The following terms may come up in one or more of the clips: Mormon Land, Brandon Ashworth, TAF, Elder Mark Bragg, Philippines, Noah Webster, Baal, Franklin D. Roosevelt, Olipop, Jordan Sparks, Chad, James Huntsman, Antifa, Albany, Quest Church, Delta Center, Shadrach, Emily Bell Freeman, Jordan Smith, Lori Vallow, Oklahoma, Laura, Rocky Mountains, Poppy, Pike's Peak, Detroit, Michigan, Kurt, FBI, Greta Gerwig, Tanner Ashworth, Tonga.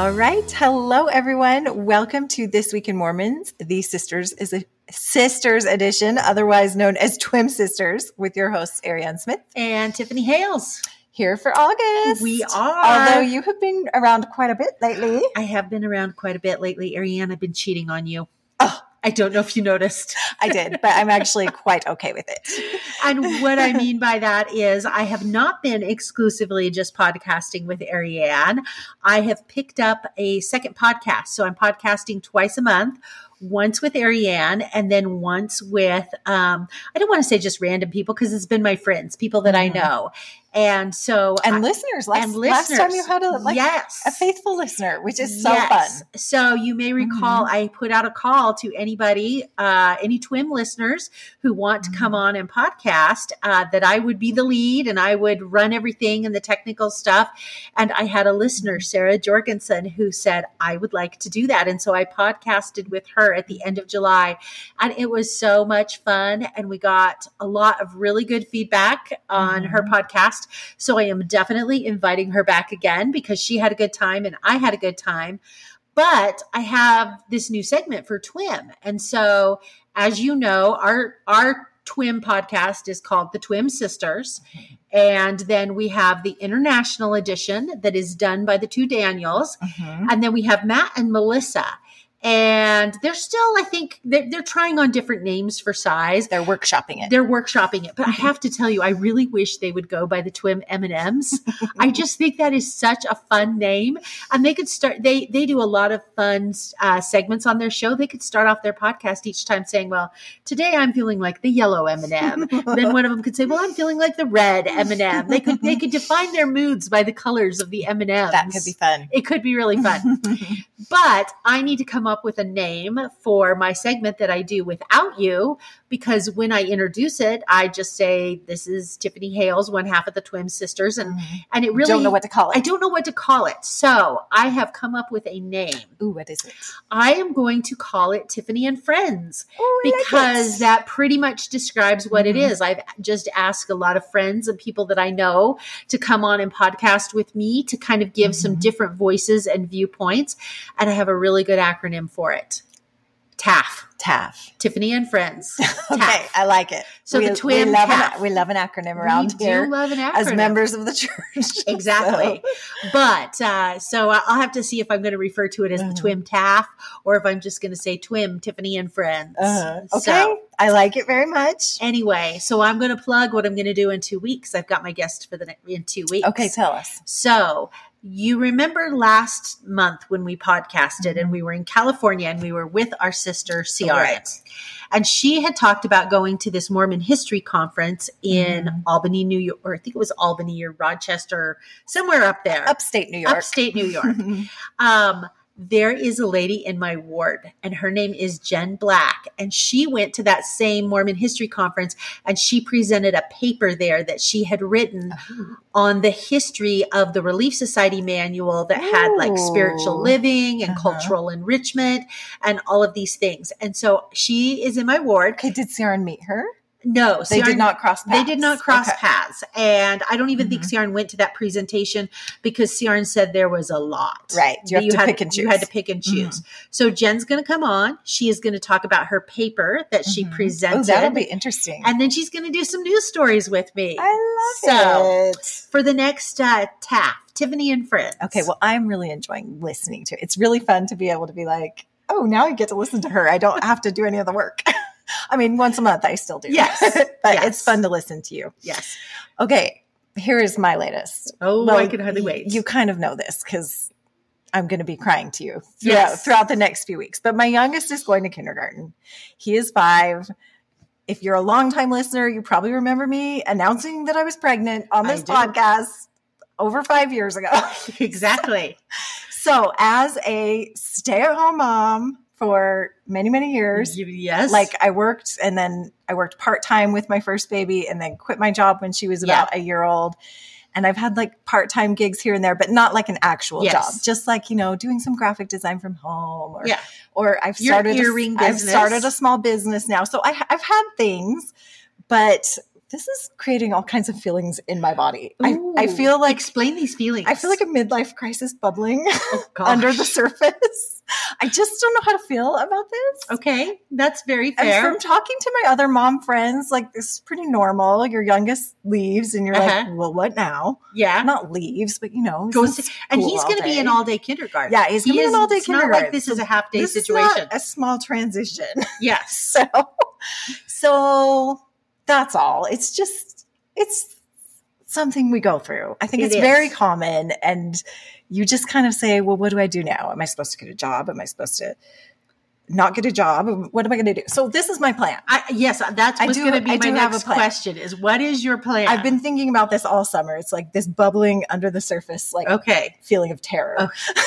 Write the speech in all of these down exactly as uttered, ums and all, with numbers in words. All right. Hello, everyone. Welcome to This Week in Mormons. The Sisters is a Sisters edition, otherwise known as Twim Sisters, with your hosts, Ariane Smith and Tiffany Hales. Here for August. We are. Although you have been around quite a bit lately. I have been around quite a bit lately. Ariane, I've been cheating on you. Oh, I don't know if you noticed. I did, but I'm actually quite okay with it. And what I mean by that is I have not been exclusively just podcasting with Ariane. I have picked up a second podcast. So I'm podcasting twice a month, once with Ariane and then once with, um, I don't want to say just random people because it's been my friends, people that mm-hmm. I know. And so, and I, listeners, last, and listeners, last time you had a, like, yes. a faithful listener, which is so yes. fun. So you may recall, mm-hmm. I put out a call to anybody, uh, any Twim listeners who want mm-hmm. to come on and podcast, uh, that I would be the lead and I would run everything and the technical stuff. And I had a listener, Sarah Jorgensen, who said, I would like to do that. And so I podcasted with her at the end of July and it was so much fun. And we got a lot of really good feedback on mm-hmm. her podcast. So I am definitely inviting her back again because she had a good time and I had a good time. But I have this new segment for Twim. And so, as you know, our our Twim podcast is called The Twim Sisters. And then we have the international edition that is done by the two Daniels. Mm-hmm. And then we have Matt and Melissa. And they're still, I think, they're, they're trying on different names for size. They're workshopping it. They're workshopping it. But I have to tell you, I really wish they would go by the Twim M and M's. I just think that is such a fun name. And they could start, they they do a lot of fun uh, segments on their show. They could start off their podcast each time saying, well, today I'm feeling like the yellow M and M. Then one of them could say, well, I'm feeling like the red M and M. They could, they could define their moods by the colors of the M and M's. That could be fun. It could be really fun. But I need to come up up with a name for my segment that I do without you, because when I introduce it, I just say, this is Tiffany Hales, one half of the Twin Sisters. And, and it really, don't know what to call it. I don't know what to call it. So I have come up with a name. Ooh, what is it? I am going to call it Tiffany and Friends Ooh, because like that pretty much describes what mm-hmm. it is. I've just asked a lot of friends and people that I know to come on and podcast with me to kind of give mm-hmm. some different voices and viewpoints. And I have a really good acronym for it. T A F. T A F. Tiffany and Friends. Okay, I like it. So we, the Twim we love, T A F. An, we love an acronym around we here. We do love an acronym. As members of the church. Exactly. So. But, uh, so I'll have to see if I'm going to refer to it as uh-huh. the Twim T A F or if I'm just going to say Twim, Tiffany and Friends. Uh-huh. Okay. So, I like it very much. Anyway, so I'm going to plug what I'm going to do in two weeks. I've got my guest for the next, in two weeks. Okay, tell us. So... You remember last month when we podcasted and we were in California and we were with our sister, Ciaran. Right. And she had talked about going to this Mormon history conference in mm. Albany, New York, or I think it was Albany or Rochester, somewhere up there. Upstate New York. Upstate New York. um, there is a lady in my ward and her name is Jen Black. And she went to that same Mormon history conference and she presented a paper there that she had written oh. on the history of the Relief Society manual that oh. had like spiritual living and uh-huh. cultural enrichment and all of these things. And so she is in my ward. Okay, did Ciaran meet her? No, they Ciaran, did not cross paths. They did not cross okay. paths. And I don't even mm-hmm. think Ciaran went to that presentation because Ciaran said there was a lot. Right. You, have you, to had, pick and choose. You had to pick and choose. Mm-hmm. So Jen's going to come on. She is going to talk about her paper that mm-hmm. she presented. Oh, that'll be interesting. And then she's going to do some news stories with me. I love so, it. For the next uh, T A F, Tiffany and Friends. Okay. Well, I'm really enjoying listening to it. It's really fun to be able to be like, oh, now I get to listen to her. I don't have to do any of the work. I mean, once a month, I still do. Yes. But yes. it's fun to listen to you. Yes. Okay. Here is my latest. Oh, well, I can hardly wait. You, you kind of know this because I'm going to be crying to you throughout, yes. throughout the next few weeks. But my youngest is going to kindergarten. He is five. If you're a longtime listener, you probably remember me announcing that I was pregnant on this podcast over five years ago. Exactly. So as a stay-at-home mom, for many, many years. Yes. Like I worked and then I worked part-time with my first baby and then quit my job when she was about yeah. a year old. And I've had like part-time gigs here and there, but not like an actual yes. job. Just like, you know, doing some graphic design from home or, yeah. or I've started, a, I've started a small business now. So I, I've had things, but this is creating all kinds of feelings in my body. I, I feel like... Explain these feelings. I feel like a midlife crisis bubbling oh, under the surface. I just don't know how to feel about this. Okay. That's very fair. And from talking to my other mom friends, like, this is pretty normal. Your youngest leaves and you're uh-huh. like, well, what now? Yeah. Not leaves, but, you know. Goes to, and he's going to be in all-day kindergarten. Yeah, he's going to be in all-day kindergarten. It's not like this is a half-day this situation. Is not a small transition. Yes. so... so That's all. It's just, it's something we go through. I think it it's is. very common. And you just kind of say, well, what do I do now? Am I supposed to get a job? Am I supposed to not get a job? What am I going to do? So this is my plan. I, yes, that's what's going to be I my next question is, what is your plan? I've been thinking about this all summer. It's like this bubbling under the surface, like okay. feeling of terror. Okay.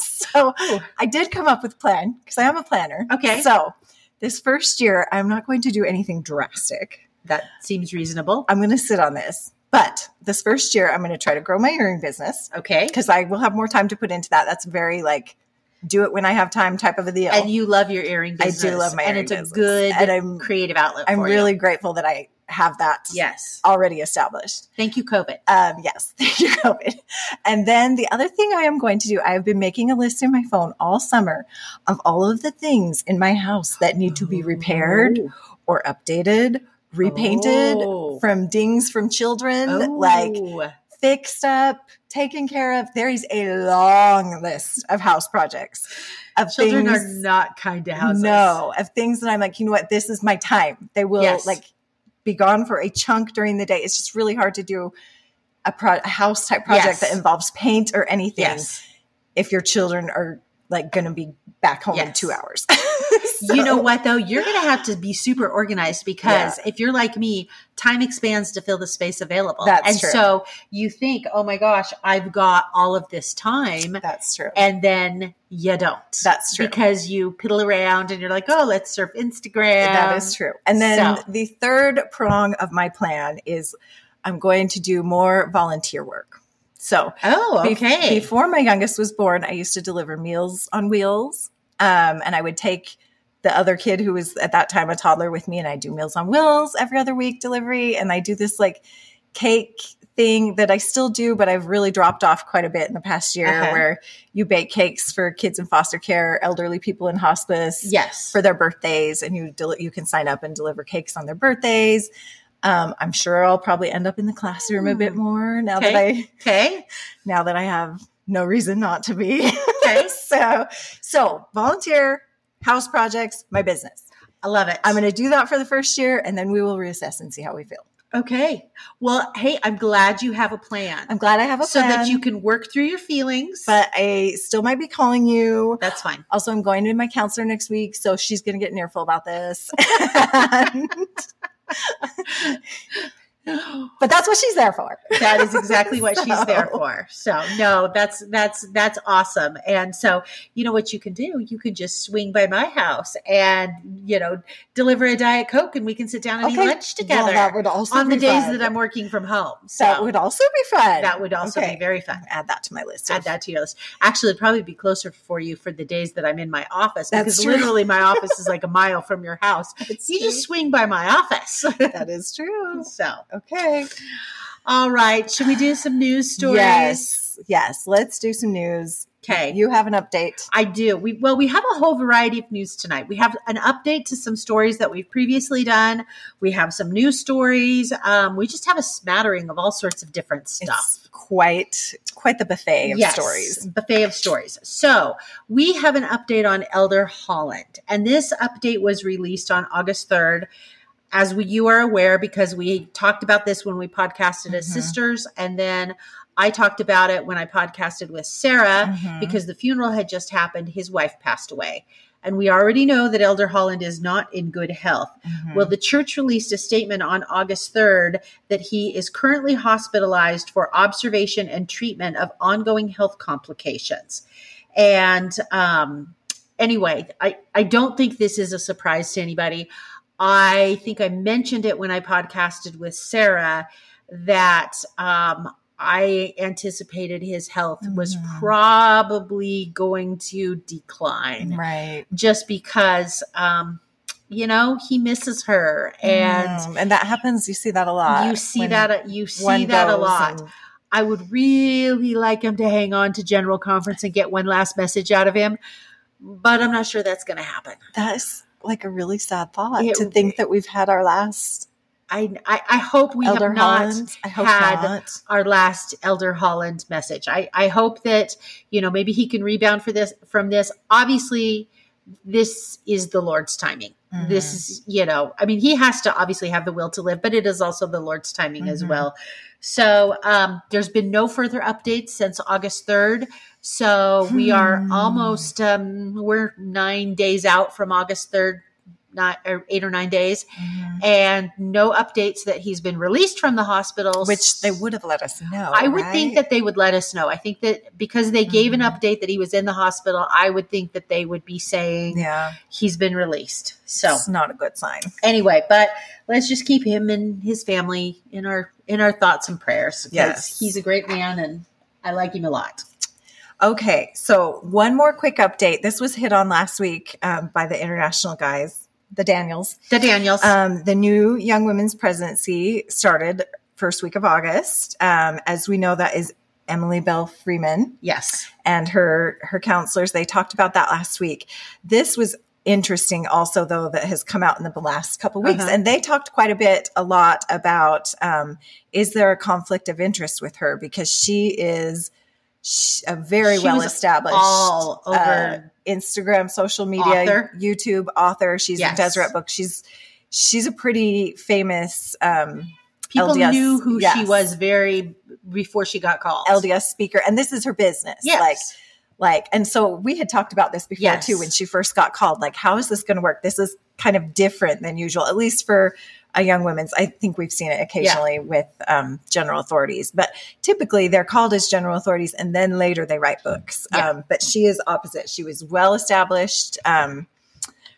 so Ooh. I did come up with a plan because I am a planner. Okay. So this first year, I'm not going to do anything drastic. That seems reasonable. I'm going to sit on this. But this first year, I'm going to try to grow my earring business. Okay. Because I will have more time to put into that. That's very like, do it when I have time type of a deal. And you love your earring business. I do love my earring business. And it's a good and I'm, creative outlet for I'm really you. grateful that I have that yes. already established. Thank you, COVID. Um, yes. Thank you, COVID. And then the other thing I am going to do, I have been making a list in my phone all summer of all of the things in my house that need to be repaired Ooh. or updated repainted oh. from dings from children, oh. like fixed up, taken care of. There is a long list of house projects. Of children things, are not kind to houses. No, of things that I'm like, you know what? This is my time. They will yes. like be gone for a chunk during the day. It's just really hard to do a, pro- a house type project yes. that involves paint or anything yes. if your children are like going to be back home yes. in two hours. So. You know what, though? You're going to have to be super organized because yeah. if you're like me, time expands to fill the space available. That's and true. So you think, oh, my gosh, I've got all of this time. That's true. And then you don't. That's true. Because you piddle around and you're like, oh, let's surf Instagram. That is true. And then so. the third prong of my plan is I'm going to do more volunteer work. So oh, okay. be- before my youngest was born, I used to deliver Meals on Wheels. Um, and I would take the other kid who was at that time a toddler with me, and I do Meals on Wheels every other week delivery. And I do this like cake thing that I still do, but I've really dropped off quite a bit in the past year uh-huh. where you bake cakes for kids in foster care, elderly people in hospice yes. for their birthdays. And you del- you can sign up and deliver cakes on their birthdays. Um, I'm sure I'll probably end up in the classroom mm. a bit more now okay. that I, okay. now that I have no reason not to be. Okay. so, so volunteer, house projects, my business. I love it. I'm going to do that for the first year, and then we will reassess and see how we feel. Okay. Well, hey, I'm glad you have a plan. I'm glad I have a so plan. So that you can work through your feelings. But I still might be calling you. That's fine. Also, I'm going to my counselor next week, so she's going to get an earful about this. and- But that's what she's there for. That is exactly what so. she's there for. So no, that's, that's, that's awesome. And so, you know what you can do? You can just swing by my house and, you know, deliver a Diet Coke and we can sit down and okay. eat lunch together well, that would also on be the days fun. that I'm working from home. So that would also be fun. That would also okay. be very fun. Add that to my list. Add that to your list. Actually, it'd probably be closer for you for the days that I'm in my office that's because true. literally my office is like a mile from your house. It's you true. just swing by my office. That is true. So. Okay. All right. Should we do some news stories? Yes. Yes. Let's do some news. Okay. You have an update. I do. We Well, we have a whole variety of news tonight. We have an update to some stories that we've previously done. We have some news stories. Um, we just have a smattering of all sorts of different stuff. It's quite, quite the buffet of yes, stories. buffet of stories. So we have an update on Elder Holland. And this update was released on August third. As we, you are aware, because we talked about this when we podcasted mm-hmm. as sisters, and then I talked about it when I podcasted with Sarah, mm-hmm. because the funeral had just happened. His wife passed away. And we already know that Elder Holland is not in good health. Mm-hmm. Well, the church released a statement on August third that he is currently hospitalized for observation and treatment of ongoing health complications. And um, anyway, I, I don't think this is a surprise to anybody. I think I mentioned it when I podcasted with Sarah that um, I anticipated his health mm-hmm. was probably going to decline. Right. Just because um, you know, he misses her. And mm, and that happens. You see that a lot. You see that. You see that a lot. And- I would really like him to hang on to General Conference and get one last message out of him, but I'm not sure that's going to happen. That is like a really sad thought it, to think that we've had our last. I I, I hope we Elder have Holland. not I hope had not. our last Elder Holland message. I, I hope that, you know, maybe he can rebound for this from this. Obviously, this is the Lord's timing. Mm-hmm. This is, you know, I mean, he has to obviously have the will to live, but it is also the Lord's timing mm-hmm. as well. So um, there's been no further updates since August third. So hmm. we are almost, um, we're nine days out from August third, not or eight or nine days. Mm-hmm. And no updates that he's been released from the hospital. Which they would have let us know. I would right? think that they would let us know. I think that because they gave mm-hmm. an update that he was in the hospital, I would think that they would be saying yeah. he's been released. So it's not a good sign. Anyway, but let's just keep him and his family in our, in our thoughts and prayers. Yes. He's a great man and I like him a lot. Okay. So one more quick update. This was hit on last week um, by the international guys. The Daniels. The Daniels. Um, the new Young Women's Presidency started first week of August. Um, as we know, that is Emily Bell Freeman. Yes. And her, her counselors, they talked about that last week. This was interesting also, though, that has come out in the last couple of weeks. Uh-huh. And they talked quite a bit, a lot about, um, is there a conflict of interest with her? Because she is a very well-established all over uh, Instagram, social media, author. YouTube author. She's yes. a Deseret Book. She's she's a pretty famous um, People L D S. Knew who yes. she was very before she got called. L D S speaker. And this is her business. Yes. Like, like, and so we had talked about this before, yes. too, when she first got called. Like, how is this going to work? This is kind of different than usual, at least for a Young Women's. I think we've seen it occasionally yeah. with um, general authorities, but typically they're called as general authorities and then later they write books. Yeah. Um, but she is opposite. She was well-established, um,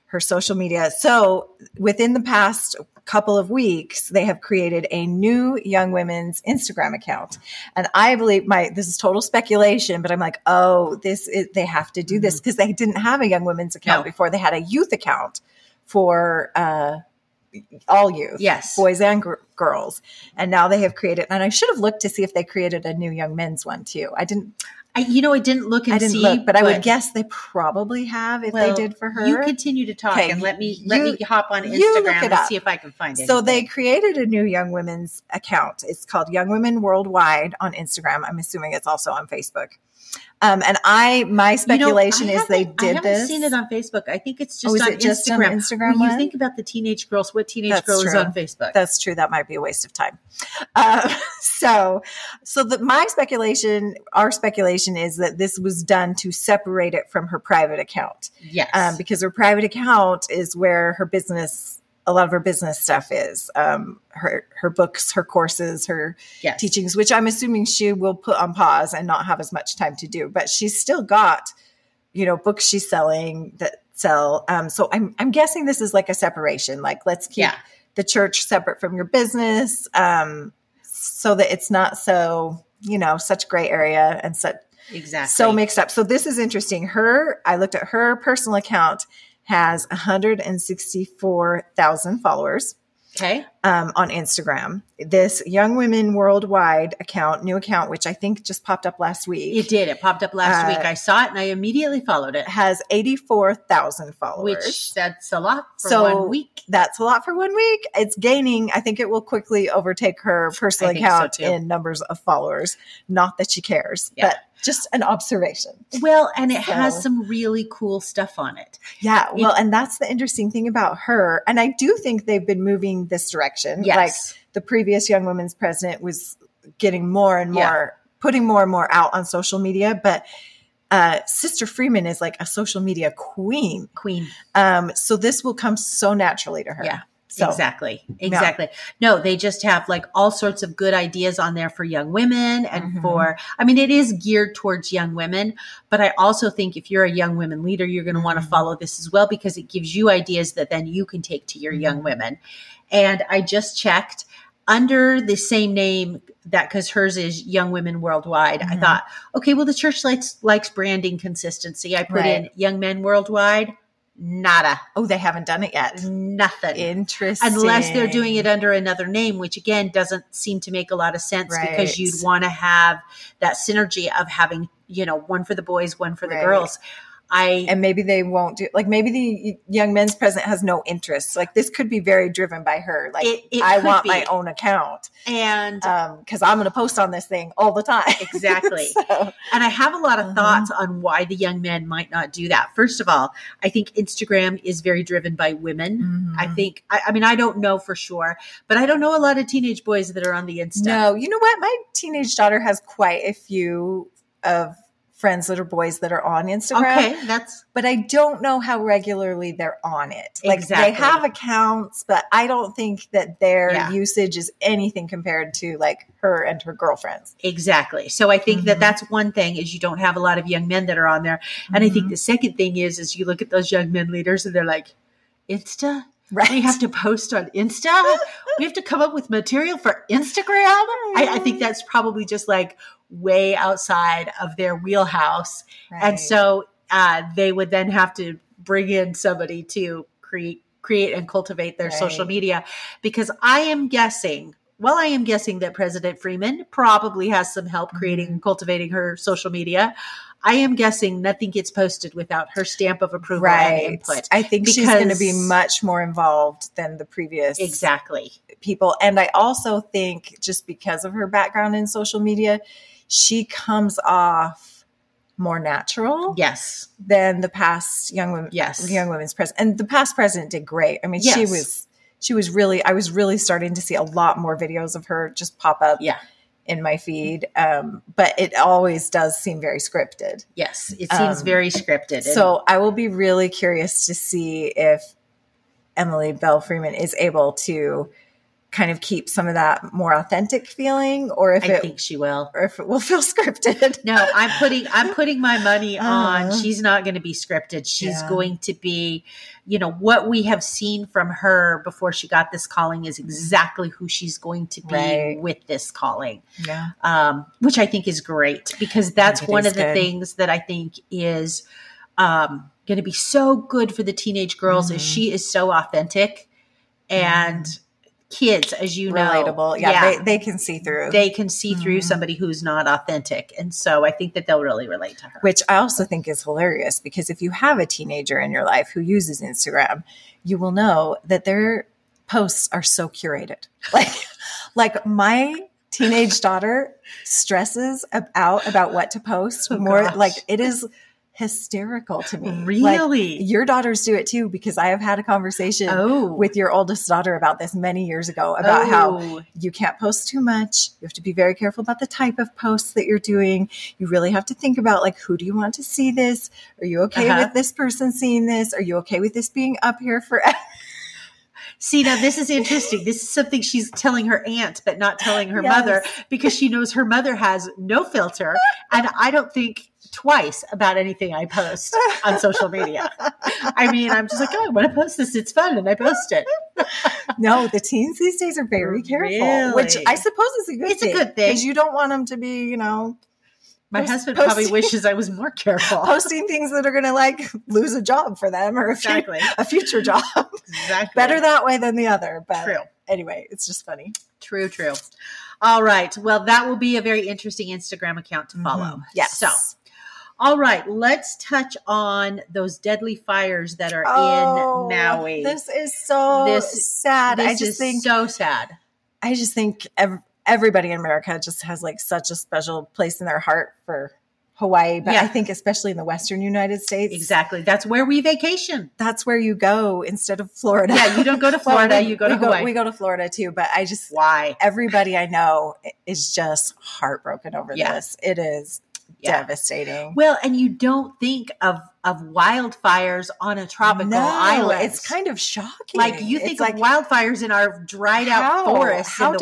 her social media. So within the past couple of weeks, they have created a new Young Women's Instagram account. And I believe my, this is total speculation, but I'm like, oh, this is, they have to do mm-hmm. this because they didn't have a Young Women's account no. before. They had a youth account for, uh, all youth, yes, boys and gr- girls. And now they have created, and I should have looked to see if they created a new young men's one too. I didn't, I, you know, I didn't look and I didn't see, look, but, but I would guess they probably have if well, they did for her. You continue to talk okay, and let me, you, let me hop on Instagram and see if I can find it. So they created a new Young Women's account. It's called Young Women Worldwide on Instagram. I'm assuming it's also on Facebook. Um, and I, my speculation you know, I is they did I this. I haven't seen it on Facebook. I think it's just, oh, on, it just Instagram. on Instagram. When one? you think about the teenage girls, what teenage That's girl true. is on Facebook? That's true. That might be a waste of time. Uh, so, so the, my speculation, our speculation is that this was done to separate it from her private account. Yes. Um, because her private account is where her business a lot of her business stuff is, um, her, her books, her courses, her yes. teachings, which I'm assuming she will put on pause and not have as much time to do, but she's still got, you know, books she's selling that sell. Um, so I'm, I'm guessing this is like a separation, like let's keep yeah. the church separate from your business. Um, so that it's not so, you know, such gray area and such, exactly. so mixed up. So this is interesting. Her, I looked at her personal account, has one hundred sixty-four thousand followers okay. um, on Instagram. This Young Women Worldwide account, new account, which I think just popped up last week. It did. It popped up last uh, week. I saw it and I immediately followed it. Has eighty-four thousand followers. Which that's a lot for so one week. That's a lot for one week. It's gaining. I think it will quickly overtake her personal account so in numbers of followers. Not that she cares, yeah. but just an observation. Well, and it so. has some really cool stuff on it. Yeah. Well, it, and that's the interesting thing about her. And I do think they've been moving this direction. Yes. Like the previous Young Women's President was getting more and more, yeah. putting more and more out on social media. But uh, Sister Freeman is like a social media queen. Queen. Um, so this will come so naturally to her. Yeah. So, exactly. Exactly. Yeah. No, they just have like all sorts of good ideas on there for young women and mm-hmm. for, I mean, it is geared towards young women, but I also think if you're a young women leader, you're going to mm-hmm. want to follow this as well, because it gives you ideas that then you can take to your mm-hmm. young women. And I just checked under the same name that, cause hers is Young Women Worldwide. Mm-hmm. I thought, okay, well, the church likes, likes branding consistency. I put right. in Young Men Worldwide. Nada. Oh, they haven't done it yet. Nothing. Interesting. Unless they're doing it under another name, which again doesn't seem to make a lot of sense, right, because you'd want to have that synergy of having, you know, one for the boys, one for the right. girls. I And maybe they won't do, like maybe the young men's president has no interest. Like this could be very driven by her. Like it, it I want be. my own account. And um, cause I'm going to post on this thing all the time. Exactly. so. And I have a lot of mm-hmm. thoughts on why the young men might not do that. First of all, I think Instagram is very driven by women. Mm-hmm. I think, I, I mean, I don't know for sure, but I don't know a lot of teenage boys that are on the Insta. No, you know what? My teenage daughter has quite a few of friends that are boys that are on Instagram. Okay, that's. But I don't know how regularly they're on it. Like exactly. they have accounts, but I don't think that their yeah. usage is anything compared to like her and her girlfriends. Exactly. So I think mm-hmm. that that's one thing is you don't have a lot of young men that are on there. And mm-hmm. I think the second thing is, is you look at those young men leaders and they're like, Insta? Right. We have to post on Insta? We have to come up with material for Instagram? I, I think that's probably just like way outside of their wheelhouse. Right. And so uh, they would then have to bring in somebody to create, create and cultivate their right. social media, because I am guessing, well, I am guessing that President Freeman probably has some help creating and cultivating her social media. I am guessing nothing gets posted without her stamp of approval right. and input. I think she's going to be much more involved than the previous exactly people. And I also think just because of her background in social media, she comes off more natural yes. than the past young women, yes. young women's president. And the past president did great. I mean, yes. she was, she was really, I was really starting to see a lot more videos of her just pop up yeah. in my feed. Um, but it always does seem very scripted. Yes. It seems um, very scripted. And- so I will be really curious to see if Emily Bell Freeman is able to kind of keep some of that more authentic feeling, or if I it, think she will, or if it will feel scripted. No, I'm putting, I'm putting my money on, uh, she's not going to be scripted. She's yeah. going to be, you know, what we have seen from her before she got this calling is exactly who she's going to be right. with this calling. Yeah. Um, which I think is great, because that's one of the good. things that I think is, um, going to be so good for the teenage girls mm-hmm. is she is so authentic and, mm-hmm. kids, as you know, relatable. Yeah, yeah. They, they can see through. They can see mm-hmm. through somebody who's not authentic. And so I think that they'll really relate to her. Which I also think is hilarious, because if you have a teenager in your life who uses Instagram, you will know that their posts are so curated. Like, like my teenage daughter stresses about, about what to post oh, more. Gosh. Like it is hysterical to me. Really? Like, your daughters do it too, because I have had a conversation oh. with your oldest daughter about this many years ago, about oh. how you can't post too much. You have to be very careful about the type of posts that you're doing. You really have to think about, like, who do you want to see this? Are you okay uh-huh. with this person seeing this? Are you okay with this being up here forever? See, now this is interesting. This is something she's telling her aunt, but not telling her yes. mother, because she knows her mother has no filter. And I don't think twice about anything I post on social media. I mean, I'm just like, oh, I want to post this. It's fun. And I post it. No, the teens these days are very careful, really? Which I suppose is a good it's thing. It's a good thing. Because you don't want them to be, you know. My post- husband posting, probably wishes I was more careful. Posting things that are going to like lose a job for them or a, exactly. fu- a future job. Exactly. Better that way than the other. But true. Anyway, it's just funny. True, true. All right. Well, that will be a very interesting Instagram account to follow. Mm-hmm. Yes. So, all right. Let's touch on those deadly fires that are oh, in Maui. This is so this, sad. This I just is think so sad. I just think every, Everybody in America just has like such a special place in their heart for Hawaii, but yeah. I think especially in the Western United States. Exactly. That's where we vacation. That's where you go instead of Florida. Yeah, you don't go to Florida, well, we, you go to Hawaii. Go, we go to Florida too, but I just, why? Everybody I know is just heartbroken over yeah. this. It is yeah. devastating. Well, and you don't think of of wildfires on a tropical no, island. It's kind of shocking. Like you think it's of like, wildfires in our dried out forests in the West. How did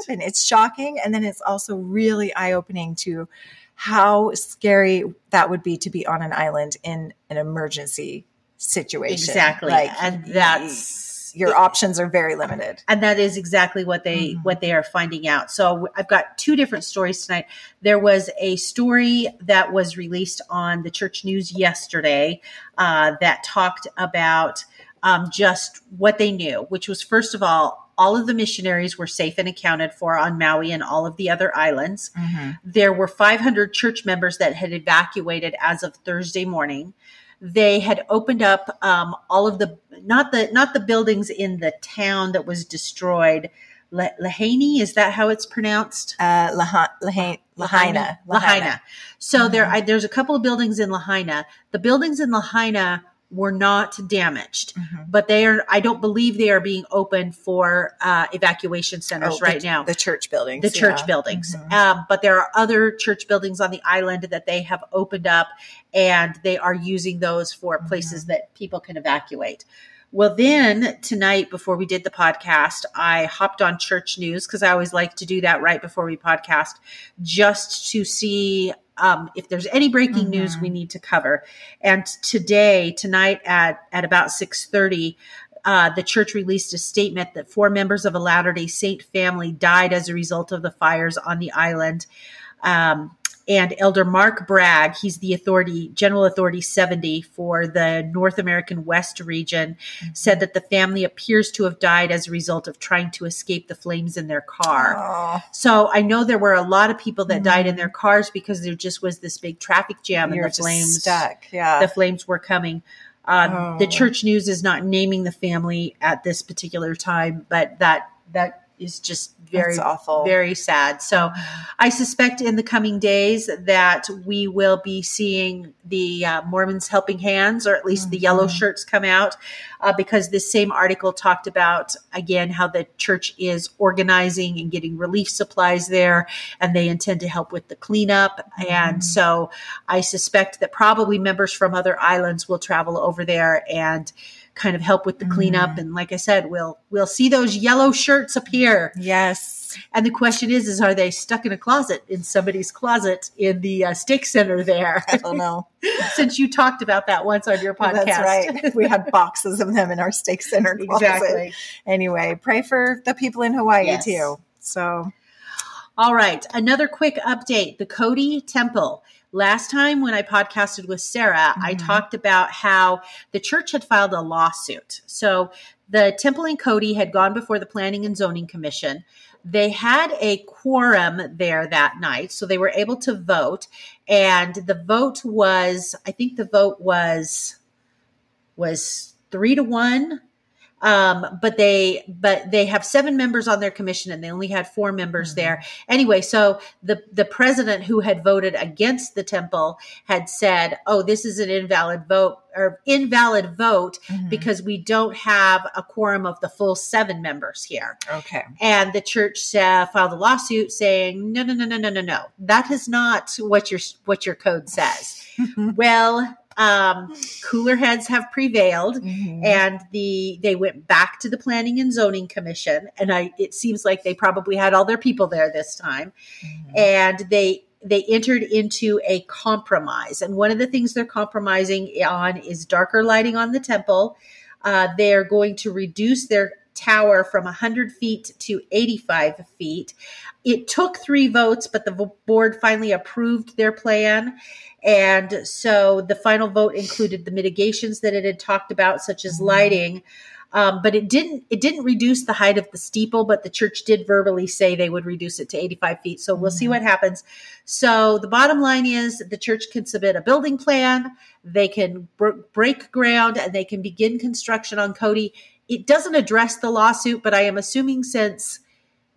this happen? It's shocking. And then it's also really eye-opening to how scary that would be to be on an island in an emergency situation. Exactly. Like, and that's choice. Your it, options are very limited. And that is exactly what they mm-hmm. what they are finding out. So I've got two different stories tonight. There was a story that was released on the Church News yesterday uh, that talked about um, just what they knew, which was, first of all, all of the missionaries were safe and accounted for on Maui and all of the other islands. Mm-hmm. There were five hundred church members that had evacuated as of Thursday morning. They had opened up um, all of the, not the not the buildings in the town that was destroyed. La- Lahaina, is that how it's pronounced? Uh, Laha- Laha- Lahaina. Lahaina. Lahaina. So mm-hmm. there, I, there's a couple of buildings in Lahaina. The buildings in Lahaina were not damaged, mm-hmm. but they are, I don't believe they are being open for uh, evacuation centers oh, the, right now. The church buildings. The yeah. church buildings. Mm-hmm. Um, but there are other church buildings on the island that they have opened up, and they are using those for mm-hmm. places that people can evacuate. Well, then tonight, before we did the podcast, I hopped on Church News, because I always like to do that right before we podcast, just to see um, if there's any breaking mm-hmm. news we need to cover. And today, tonight at, at about six thirty, uh, the church released a statement that four members of a Latter-day Saint family died as a result of the fires on the island. Um, And Elder Mark Bragg, he's the authority, General Authority seventy for the North American West region, said that the family appears to have died as a result of trying to escape the flames in their car. Aww. So I know there were a lot of people that mm-hmm. died in their cars because there just was this big traffic jam You're and the just flames, stuck. Yeah. The flames were coming. Um, oh. The Church News is not naming the family at this particular time, but that that. is just very, awful. very sad. So I suspect in the coming days that we will be seeing the uh, Mormons Helping Hands, or at least mm-hmm. the yellow shirts, come out uh, because this same article talked about, again, how the church is organizing and getting relief supplies there, and they intend to help with the cleanup. Mm-hmm. And so I suspect that probably members from other islands will travel over there and kind of help with the cleanup. Mm. And like I said, we'll, we'll see those yellow shirts appear. Yes. And the question is, is are they stuck in a closet, in somebody's closet in the uh, stake center there? I don't know. Since you talked about that once on your podcast. That's right. We had boxes of them in our stake center closet. Exactly. Anyway, pray for the people in Hawaii yes. too. So. All right. Another quick update. The Cody Temple. Last time when I podcasted with Sarah, mm-hmm. I talked about how the church had filed a lawsuit. So the temple in Cody had gone before the Planning and Zoning Commission. They had a quorum there that night, so they were able to vote. And the vote was, I think the vote was, was three to one. Um, but they, but they have seven members on their commission, and they only had four members mm-hmm. there anyway. So the, the president who had voted against the temple had said, oh, this is an invalid vote or invalid vote mm-hmm. because we don't have a quorum of the full seven members here. Okay. And the church uh, filed a lawsuit saying, no, no, no, no, no, no, no. That is not what your, what your code says. Well, Um, cooler heads have prevailed, mm-hmm. and the they went back to the Planning and Zoning Commission, and I it seems like they probably had all their people there this time, mm-hmm. and they they entered into a compromise. And one of the things they're compromising on is darker lighting on the temple. Uh, they're going to reduce their tower from one hundred feet to eighty-five feet. It took three votes, but the board finally approved their plan. And so the final vote included the mitigations that it had talked about, such as lighting. Um, but it didn't, it didn't reduce the height of the steeple, but the church did verbally say they would reduce it to eighty-five feet. So we'll mm-hmm. see what happens. So the bottom line is the church can submit a building plan. They can br- break ground, and they can begin construction on Cody. It doesn't address the lawsuit, but I am assuming since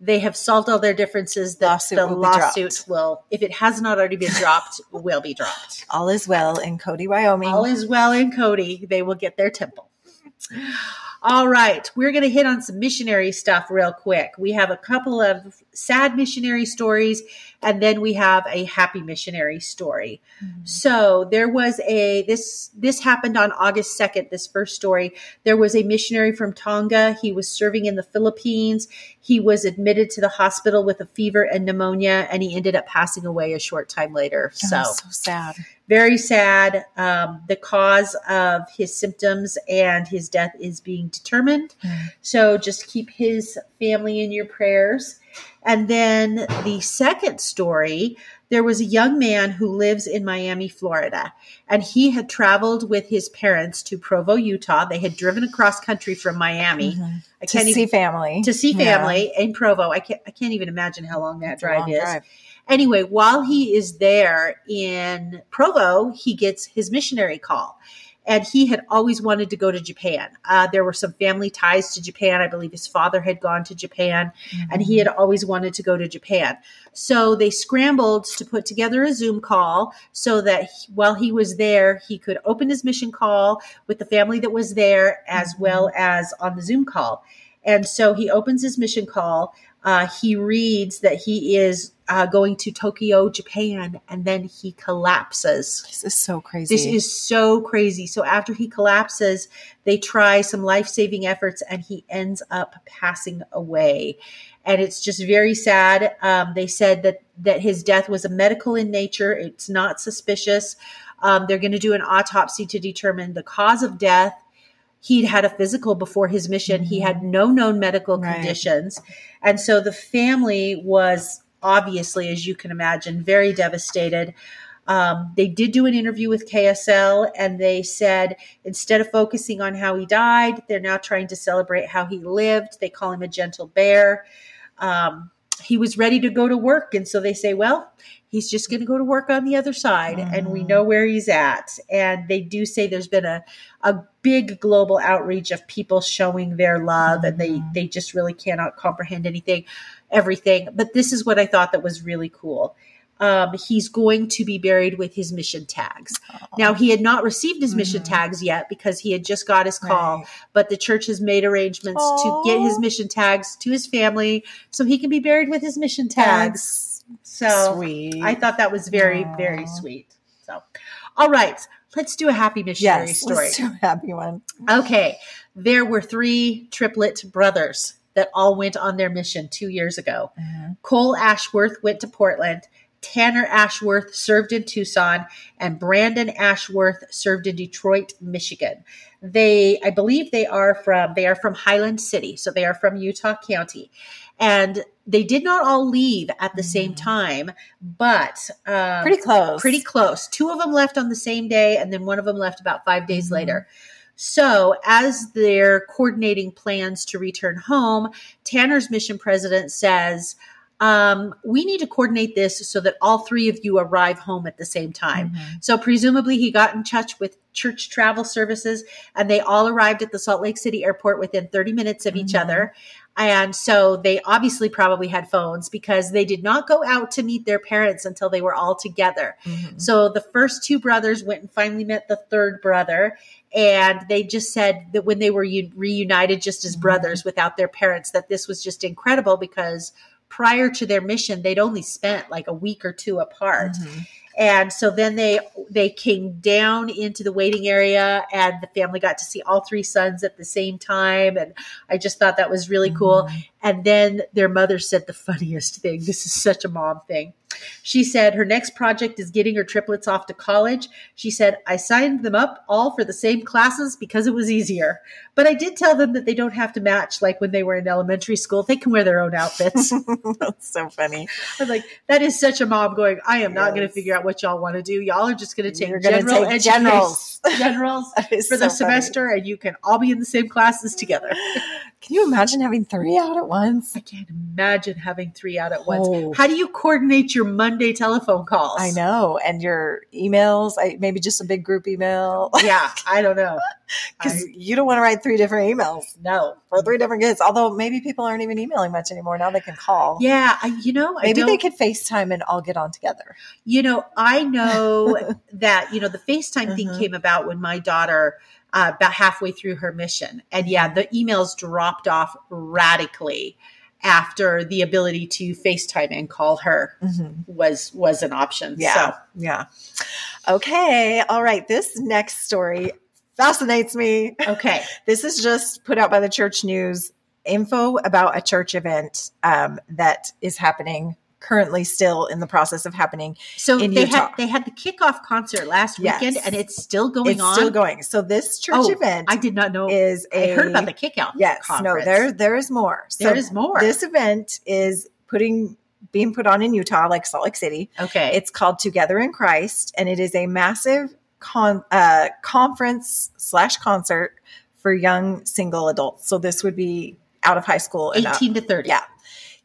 they have solved all their differences, that lawsuit the will lawsuit will, if it has not already been dropped, will be dropped. All is well in Cody, Wyoming. All is well in Cody. They will get their temple. All right. We're going to hit on some missionary stuff real quick. We have a couple of sad missionary stories, and then we have a happy missionary story. Mm-hmm. So there was a, this, this happened on August second, this first story. There was a missionary from Tonga. He was serving in the Philippines. He was admitted to the hospital with a fever and pneumonia, and he ended up passing away a short time later. So, so sad. very sad. Um, the cause of his symptoms and his death is being determined. So just keep his family in your prayers. And then the second story, there was a young man who lives in Miami, Florida, and he had traveled with his parents to Provo, Utah. They had driven across country from Miami. Mm-hmm. I can't to even, see family. To see family yeah. in Provo. I can't, I can't even imagine how long that it's drive a long is. Drive. Anyway, while he is there in Provo, he gets his missionary call. And he had always wanted to go to Japan. Uh, there were some family ties to Japan. I believe his father had gone to Japan, mm-hmm. and he had always wanted to go to Japan. So they scrambled to put together a Zoom call so that he, while he was there, he could open his mission call with the family that was there, as mm-hmm. well as on the Zoom call. And so he opens his mission call. Uh, he reads that he is uh, going to Tokyo, Japan, and then he collapses. This is so crazy. This is so crazy. So after he collapses, they try some life-saving efforts, and he ends up passing away. And it's just very sad. Um, they said that, that his death was a medical in nature. It's not suspicious. Um, they're going to do an autopsy to determine the cause of death. He'd had a physical before his mission. Mm-hmm. He had no known medical right. conditions. And so the family was obviously, as you can imagine, very devastated. Um, they did do an interview with K S L, and they said, instead of focusing on how he died, they're now trying to celebrate how he lived. They call him a gentle bear. Um, he was ready to go to work. And so they say, well, he's just going to go to work on the other side, mm-hmm. and we know where he's at. And they do say there's been a, a big global outreach of people showing their love, mm-hmm. and they, they just really cannot comprehend anything, everything. But this is what I thought that was really cool. Um, he's going to be buried with his mission tags. Oh. Now, he had not received his mm-hmm. mission tags yet because he had just got his call, right. but the church has made arrangements oh. to get his mission tags to his family so he can be buried with his mission tags. That's- So sweet. I thought that was very, Aww. very sweet. So, all right, let's do a happy missionary yes, story. Let's do a happy one. Okay. There were three triplet brothers that all went on their mission two years ago. Mm-hmm. Cole Ashworth went to Portland. Tanner Ashworth served in Tucson, and Brandon Ashworth served in Detroit, Michigan. They, I believe they are from, they are from Highland City. So they are from Utah County. And they did not all leave at the mm-hmm. same time, but um, pretty close, pretty close. Two of them left on the same day, and then one of them left about five days mm-hmm. later. So as they're coordinating plans to return home, Tanner's mission president says, um, we need to coordinate this so that all three of you arrive home at the same time. Mm-hmm. So presumably he got in touch with church travel services, and they all arrived at the Salt Lake City airport within thirty minutes of mm-hmm. each other. And so they obviously probably had phones, because they did not go out to meet their parents until they were all together. Mm-hmm. So the first two brothers went and finally met the third brother. And they just said that when they were u- reunited just as mm-hmm. brothers without their parents, that this was just incredible, because prior to their mission, they'd only spent like a week or two apart. Mm-hmm. And so then they they came down into the waiting area, and the family got to see all three sons at the same time. And I just thought that was really cool. Mm-hmm. And then their mother said the funniest thing. This is such a mom thing. She said her next project is getting her triplets off to college. She said, I signed them up all for the same classes because it was easier. But I did tell them that they don't have to match like when they were in elementary school. They can wear their own outfits. That's so funny. I was like, that is such a mom going, I am yes. not going to figure out what y'all want to do. Y'all are just going to take You're general take generals, generals for so the semester, funny. And you can all be in the same classes together. Can you imagine having three out at once? I can't imagine having three out at oh. once. How do you coordinate your Monday telephone calls? I know, and your emails. I, maybe just a big group email. Yeah, I don't know, because you don't want to write three different emails. No, for three different kids. Although maybe people aren't even emailing much anymore now; they can call. Yeah, I, you know, maybe I they could FaceTime and all get on together. You know. I know that, you know, the FaceTime mm-hmm. thing came about when my daughter, uh, about halfway through her mission. And yeah, the emails dropped off radically after the ability to FaceTime and call her mm-hmm. was, was an option. Yeah. So. Yeah. Okay. All right. This next story fascinates me. Okay. This is just put out by the Church News, info about a church event um, that is happening currently still in the process of happening. So in they Utah. had they had the kickoff concert last yes. weekend, and it's still going it's on. It's still going. So this church oh, event, I did not know. Is I a, heard about the kickoff. Yes, conference. no, there there is more. So there is more. This event is putting. being put on in Utah, like Salt Lake City. Okay. It's called Together in Christ, and it is a massive con- uh, conference slash concert for young single adults. So this would be out of high school. eighteen to thirty. Yeah.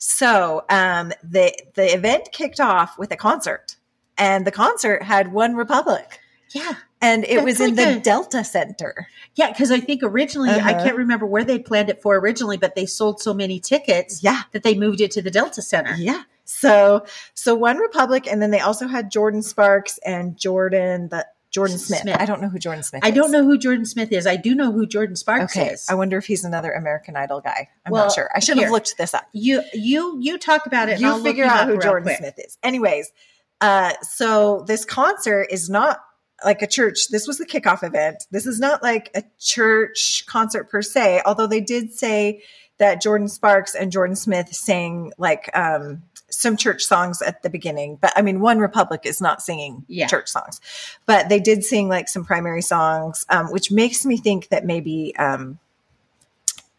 So um, the, the event kicked off with a concert, and the concert had One Republic. Yeah. And it That's was like in the a, Delta Center. Yeah, because I think originally, uh-huh. I can't remember where they planned it for originally, but they sold so many tickets yeah. that they moved it to the Delta Center. Yeah. So so One Republic, and then they also had Jordan Sparks and Jordan the Jordan Smith. Smith. I don't know who Jordan Smith I is. I don't know who Jordan Smith is. I do know who Jordan Sparks okay. is. I wonder if he's another American Idol guy. I'm well, not sure. I should here. have looked this up. You you you talk about it. You and I'll figure out who Jordan quick. Smith is. Anyways, uh, so this concert is not like a church. This was the kickoff event. This is not like a church concert per se, although they did say that Jordan Sparks and Jordan Smith sang like um, some church songs at the beginning. But I mean, One Republic is not singing yeah. church songs, but they did sing like some primary songs, um, which makes me think that maybe um,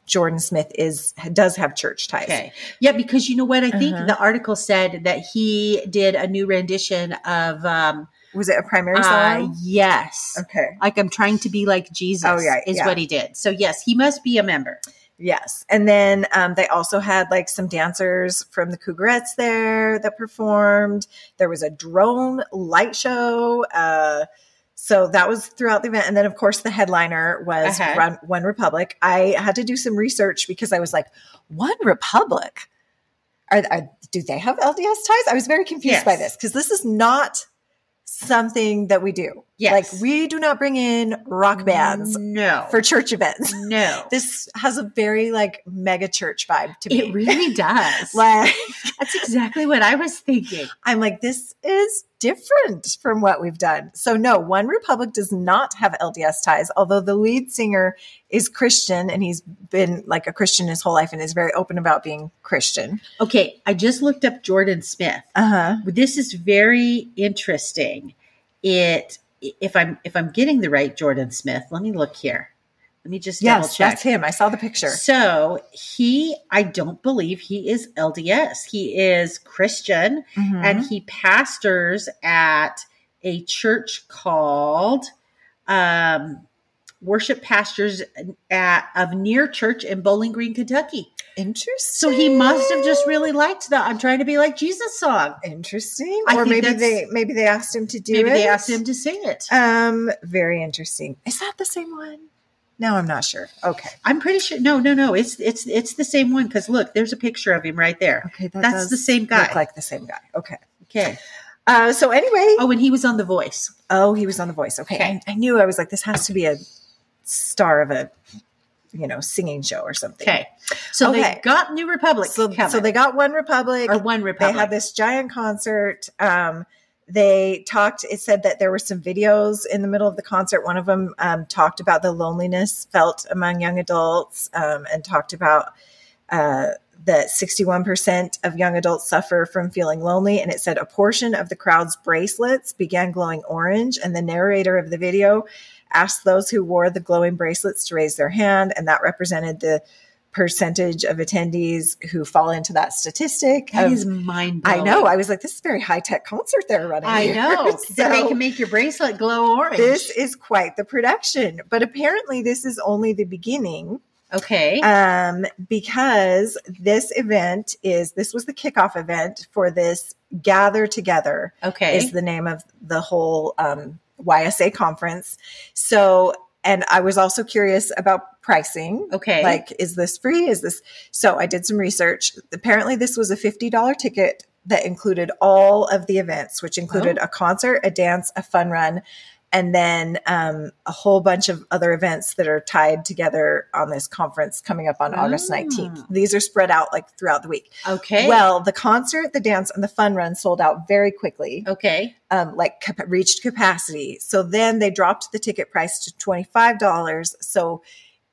Jordan Smith is does have church ties. Okay. Yeah, because you know what? I think uh-huh. the article said that he did a new rendition of um, – was it a primary song? Uh, yes. Okay. Like I'm trying to be like Jesus oh, yeah, is yeah. what he did. So yes, he must be a member. Yes. And then um, they also had like some dancers from the Cougarettes there that performed. There was a drone light show. Uh, so that was throughout the event. And then of course the headliner was uh-huh. One Republic. I had to do some research because I was like, One Republic? Are, are do they have L D S ties? I was very confused yes. by this because this is not something that we do. Yes. Like we do not bring in rock bands no. for church events. No. This has a very like mega church vibe to me. It really does. Like that's exactly what I was thinking. I'm like, this is different from what we've done. So no, One Republic does not have L D S ties, although the lead singer is Christian and he's been like a Christian his whole life and is very open about being Christian. Okay. I just looked up Jordan Smith. Uh-huh. This is very interesting. It if I'm if I'm getting the right Jordan Smith, let me look here. Let me just yes, double check. That's him. I saw the picture. So he, I don't believe he is L D S. He is Christian, mm-hmm. and he pastors at a church called um, Worship Pastors at, of Near Church in Bowling Green, Kentucky. Interesting. So he must have just really liked the "I'm Trying to Be Like Jesus" song. Interesting. I or maybe they maybe they asked him to do maybe it. Maybe they asked him to sing it. Um, very interesting. Is that the same one? No, I'm not sure. Okay. I'm pretty sure. No, no, no. It's it's it's the same one because look, there's a picture of him right there. Okay, that that's does the same guy. Look like the same guy. Okay. Okay. Uh, so anyway. Oh, and he was on The Voice. Oh, he was on The Voice. Okay. okay. I, I knew I was like, this has to be a star of a you know, singing show or something. Okay. So okay. they got New Republic. So, so they got One Republic. Or One Republic. They had this giant concert. Um, they talked, it said that there were some videos in the middle of the concert. One of them um, talked about the loneliness felt among young adults um, and talked about uh, that sixty-one percent of young adults suffer from feeling lonely. And it said a portion of the crowd's bracelets began glowing orange. And the narrator of the video asked those who wore the glowing bracelets to raise their hand, and that represented the percentage of attendees who fall into that statistic. That um, is mind-blowing. I know. I was like, this is a very high-tech concert they're running. I here. know. So that they can make your bracelet glow orange. This is quite the production. But apparently this is only the beginning. Okay. Um, because this event is, this was the kickoff event for this Gather Together. Okay. Is the name of the whole um Y S A conference. So, and I was also curious about pricing. Okay. Like, is this free? Is this? So I did some research. Apparently this was a fifty dollars ticket that included all of the events, which included oh. a concert, a dance, a fun run, and then um, a whole bunch of other events that are tied together on this conference coming up on oh. August nineteenth. These are spread out like throughout the week. Okay. Well, the concert, the dance, and the fun run sold out very quickly. Okay. Um, like cap- reached capacity. So then they dropped the ticket price to twenty-five dollars. So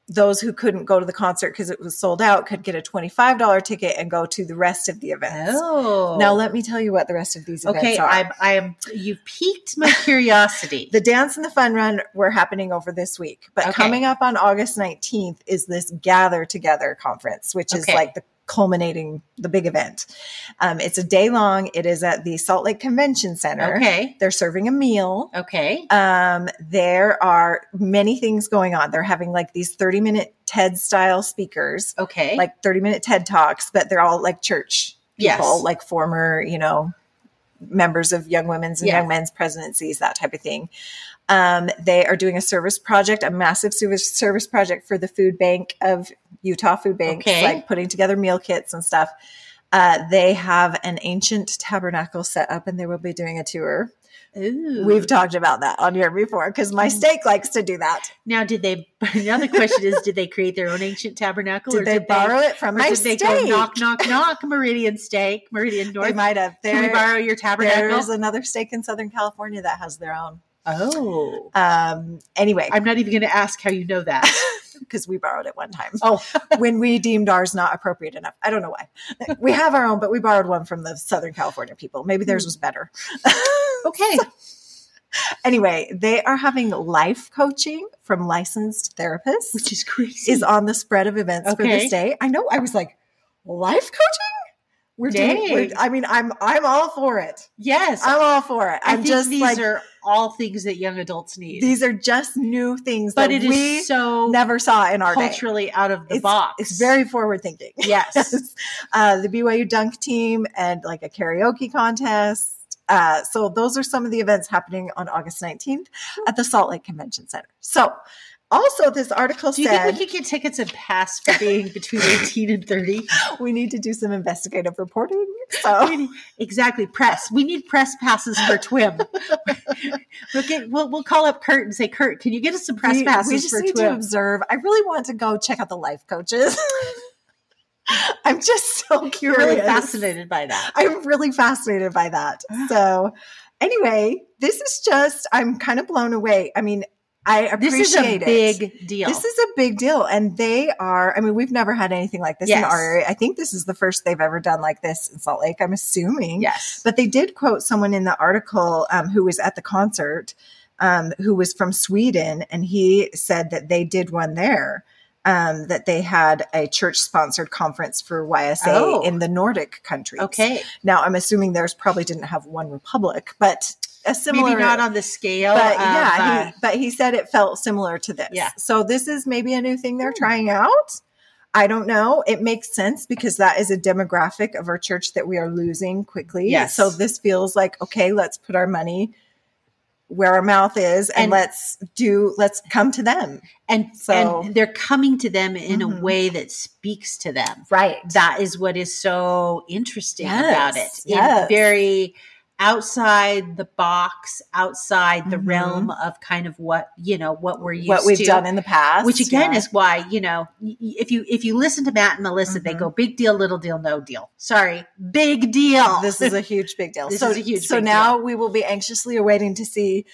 those who couldn't go to the concert because it was sold out could get a twenty-five dollars ticket and go to the rest of the events. Oh. Now, let me tell you what the rest of these events okay, are. Okay, I am. You've piqued my curiosity. The dance and the fun run were happening over this week. But okay. coming up on August nineteenth is this Gather Together conference, which okay. is like the culminating the big event. Um, it's a day long. It is at the Salt Lake Convention Center. Okay. They're serving a meal. Okay. Um, there are many things going on. They're having like these thirty minute TED style speakers. Okay. Like thirty minute TED talks, but they're all like church people, yes. like former, you know, members of Young Women's and yes. Young Men's presidencies, that type of thing. Um, they are doing a service project, a massive service project for the food bank of Utah food bank, okay. like putting together meal kits and stuff. Uh, they have an ancient tabernacle set up and they will be doing a tour. Ooh. We've talked about that on here before because my steak likes to do that. Now, did they? Now the question is, did they create their own ancient tabernacle? Did or they did borrow they, it from my did steak? They go knock, knock, knock, Meridian Steak, Meridian North? They might have. There, Can we borrow your tabernacle? There's another steak in Southern California that has their own. Oh. Um, anyway. I'm not even going to ask how you know that. Because we borrowed it one time. Oh. When we deemed ours not appropriate enough. I don't know why. We have our own, but we borrowed one from the Southern California people. Maybe theirs was better. Okay. Anyway, they are having life coaching from licensed therapists. Which is crazy. Is on the spread of events okay. for this day. I know. I was like, life coaching? We're doing, we're, I mean, I'm, I'm all for it. Yes. I'm all for it. I'm I think just these like, are all things that young adults need. These are just new things but that it we is so never saw in our culturally day. Out of the it's, box. It's very forward thinking. Yes. uh, the B Y U dunk team and like a karaoke contest. Uh, so those are some of the events happening on August nineteenth at the Salt Lake Convention Center. So also, this article said... Do you said, think we could get tickets and pass for being between eighteen and thirty? We need to do some investigative reporting. So need, Exactly. Press. We need press passes for TWIM. we'll, get, we'll, we'll call up Kurt and say, Kurt, can you get us some press we, passes we just for need TWIM? To observe. I really want to go check out the life coaches. I'm just so curious. You're really fascinated by that. I'm really fascinated by that. So anyway, this is just... I'm kind of blown away. I mean... I appreciate this is a big it. deal. This is a big deal. And they are, I mean, we've never had anything like this yes. in our area. I think this is the first they've ever done like this in Salt Lake, I'm assuming. Yes. But they did quote someone in the article um, who was at the concert, um, who was from Sweden. And he said that they did one there, um, that they had a church-sponsored conference for Y S A oh. in the Nordic countries. Okay. Now, I'm assuming theirs probably didn't have One Republic, but... A similar, maybe not on the scale. But of, yeah, he, uh, but he said it felt similar to this. Yeah. So this is maybe a new thing they're trying out. I don't know. It makes sense because that is a demographic of our church that we are losing quickly. Yes. So this feels like, okay, let's put our money where our mouth is and, and let's do, let's come to them. And so and they're coming to them in mm-hmm. a way that speaks to them. Right. That is what is so interesting yes. about it. Yes. It's very... outside the box, outside the mm-hmm. realm of kind of what, you know, what we're used to. What we've to, done in the past. Which again yeah. is why, you know, if you if you listen to Matt and Melissa, mm-hmm. they go big deal, little deal, no deal. Sorry. Big deal. This is a huge big deal. This so, is a huge so big deal. So now we will be anxiously awaiting to see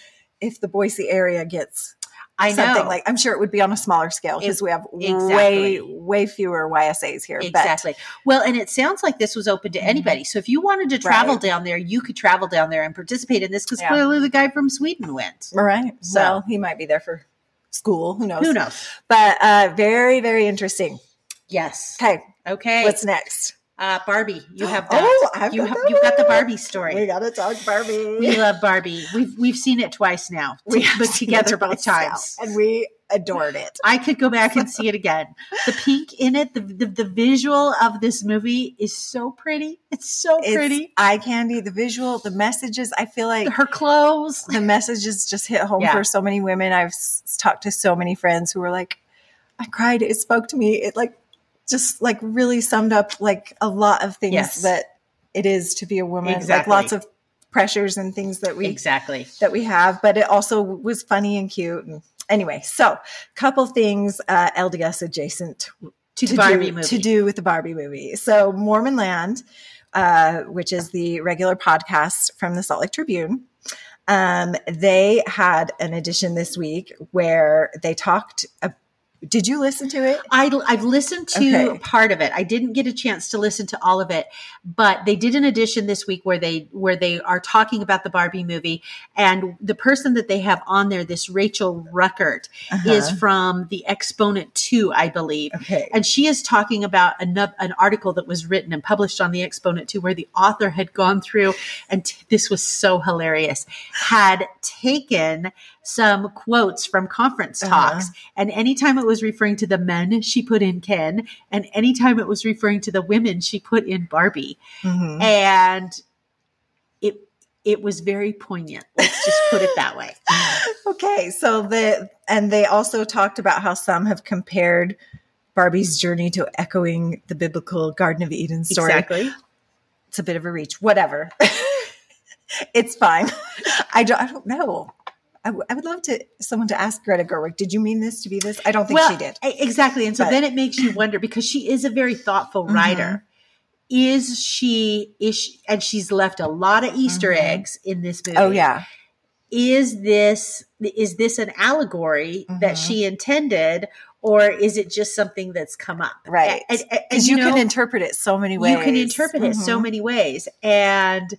if the Boise area gets I something know. Like I'm sure it would be on a smaller scale because we have exactly. way, way fewer Y S As here. Exactly. But. Well, and it sounds like this was open to anybody. Mm-hmm. So if you wanted to travel right. down there, you could travel down there and participate in this because yeah. clearly the guy from Sweden went. Right. So well, he might be there for school. Who knows? Who knows? But uh, very, very interesting. Yes. Okay. Okay. What's next? Uh, Barbie, you have that. Oh, I've you got have, that. You've got the Barbie story. We gotta talk Barbie. We love Barbie. We've we've seen it twice now. We have put together both times, now, and we adored it. I could go back and see it again. The pink in it, the the, the visual of this movie is so pretty. It's so it's pretty. Eye candy. The visual, the messages. I feel like her clothes. The messages just hit home yeah. for so many women. I've s- talked to so many friends who were like, "I cried. It spoke to me. It like." Just like really summed up like a lot of things yes. that it is to be a woman, exactly. like lots of pressures and things that we, exactly that we have, but it also was funny and cute. And anyway, so couple things, uh, L D S adjacent to, to, Barbie do, movie. To do with the Barbie movie. So Mormon Land, uh, which is the regular podcast from the Salt Lake Tribune. Um, they had an edition this week where they talked about, Did you listen to it? I, I've listened to okay. part of it. I didn't get a chance to listen to all of it, but they did an edition this week where they where they are talking about the Barbie movie, and the person that they have on there, this Rachel Ruckert, uh-huh. is from the Exponent two, I believe. Okay. And she is talking about an, an article that was written and published on the Exponent two where the author had gone through, and t- this was so hilarious, had taken some quotes from conference talks. Uh-huh. And anytime it was referring to the men, she put in Ken. And anytime it was referring to the women, she put in Barbie. Mm-hmm. And it it was very poignant. Let's just put it that way. Okay. So the, and they also talked about how some have compared Barbie's journey to echoing the biblical Garden of Eden story. Exactly. It's a bit of a reach. Whatever. It's fine. I don't, I don't know. I, w- I would love to someone to ask Greta Gerwig, did you mean this to be this? I don't think well, she did. Exactly. And so but. then it makes you wonder, because she is a very thoughtful writer. Mm-hmm. Is she, is she, and she's left a lot of Easter mm-hmm. eggs in this movie. Oh, yeah. Is this, is this an allegory mm-hmm. that she intended, or is it just something that's come up? Right. Because you, you know, can interpret it so many ways. You can interpret mm-hmm. it so many ways. And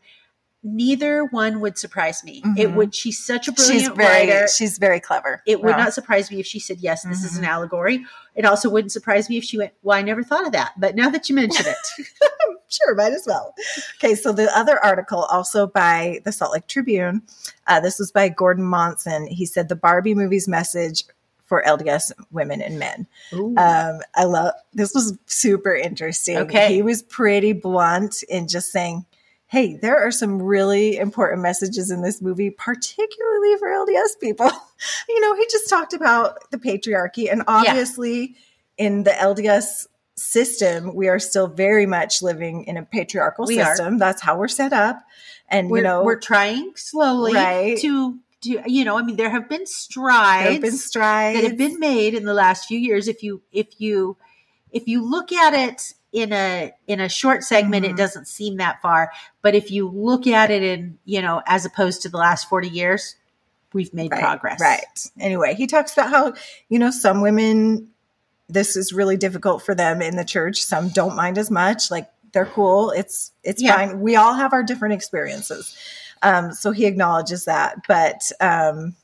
neither one would surprise me. Mm-hmm. It would. She's such a brilliant she's very, writer. She's very clever. It would wow. not surprise me if she said, yes, this mm-hmm. is an allegory. It also wouldn't surprise me if she went, well, I never thought of that. But now that you mention it. Sure, might as well. Okay, so the other article, also by the Salt Lake Tribune, uh, this was by Gordon Monson. He said, the Barbie movie's message for L D S women and men. Ooh. Um, I love, this was super interesting. Okay. He was pretty blunt in just saying, hey, there are some really important messages in this movie, particularly for L D S people. You know, he just talked about the patriarchy. And obviously yeah. in the L D S system, we are still very much living in a patriarchal we system. Are. That's how we're set up. And, we're, you know, we're trying slowly right? to, to, you know, I mean, there have been strides, there have been strides that have been made in the last few years. If you, if you, if you look at it, in a, in a short segment, mm-hmm. it doesn't seem that far, but if you look at it in, you know, as opposed to the last forty years, we've made right, progress. Right. Anyway, he talks about how, you know, some women, this is really difficult for them in the church. Some don't mind as much. Like they're cool. It's, it's yeah. fine. We all have our different experiences. Um, so he acknowledges that, but, um,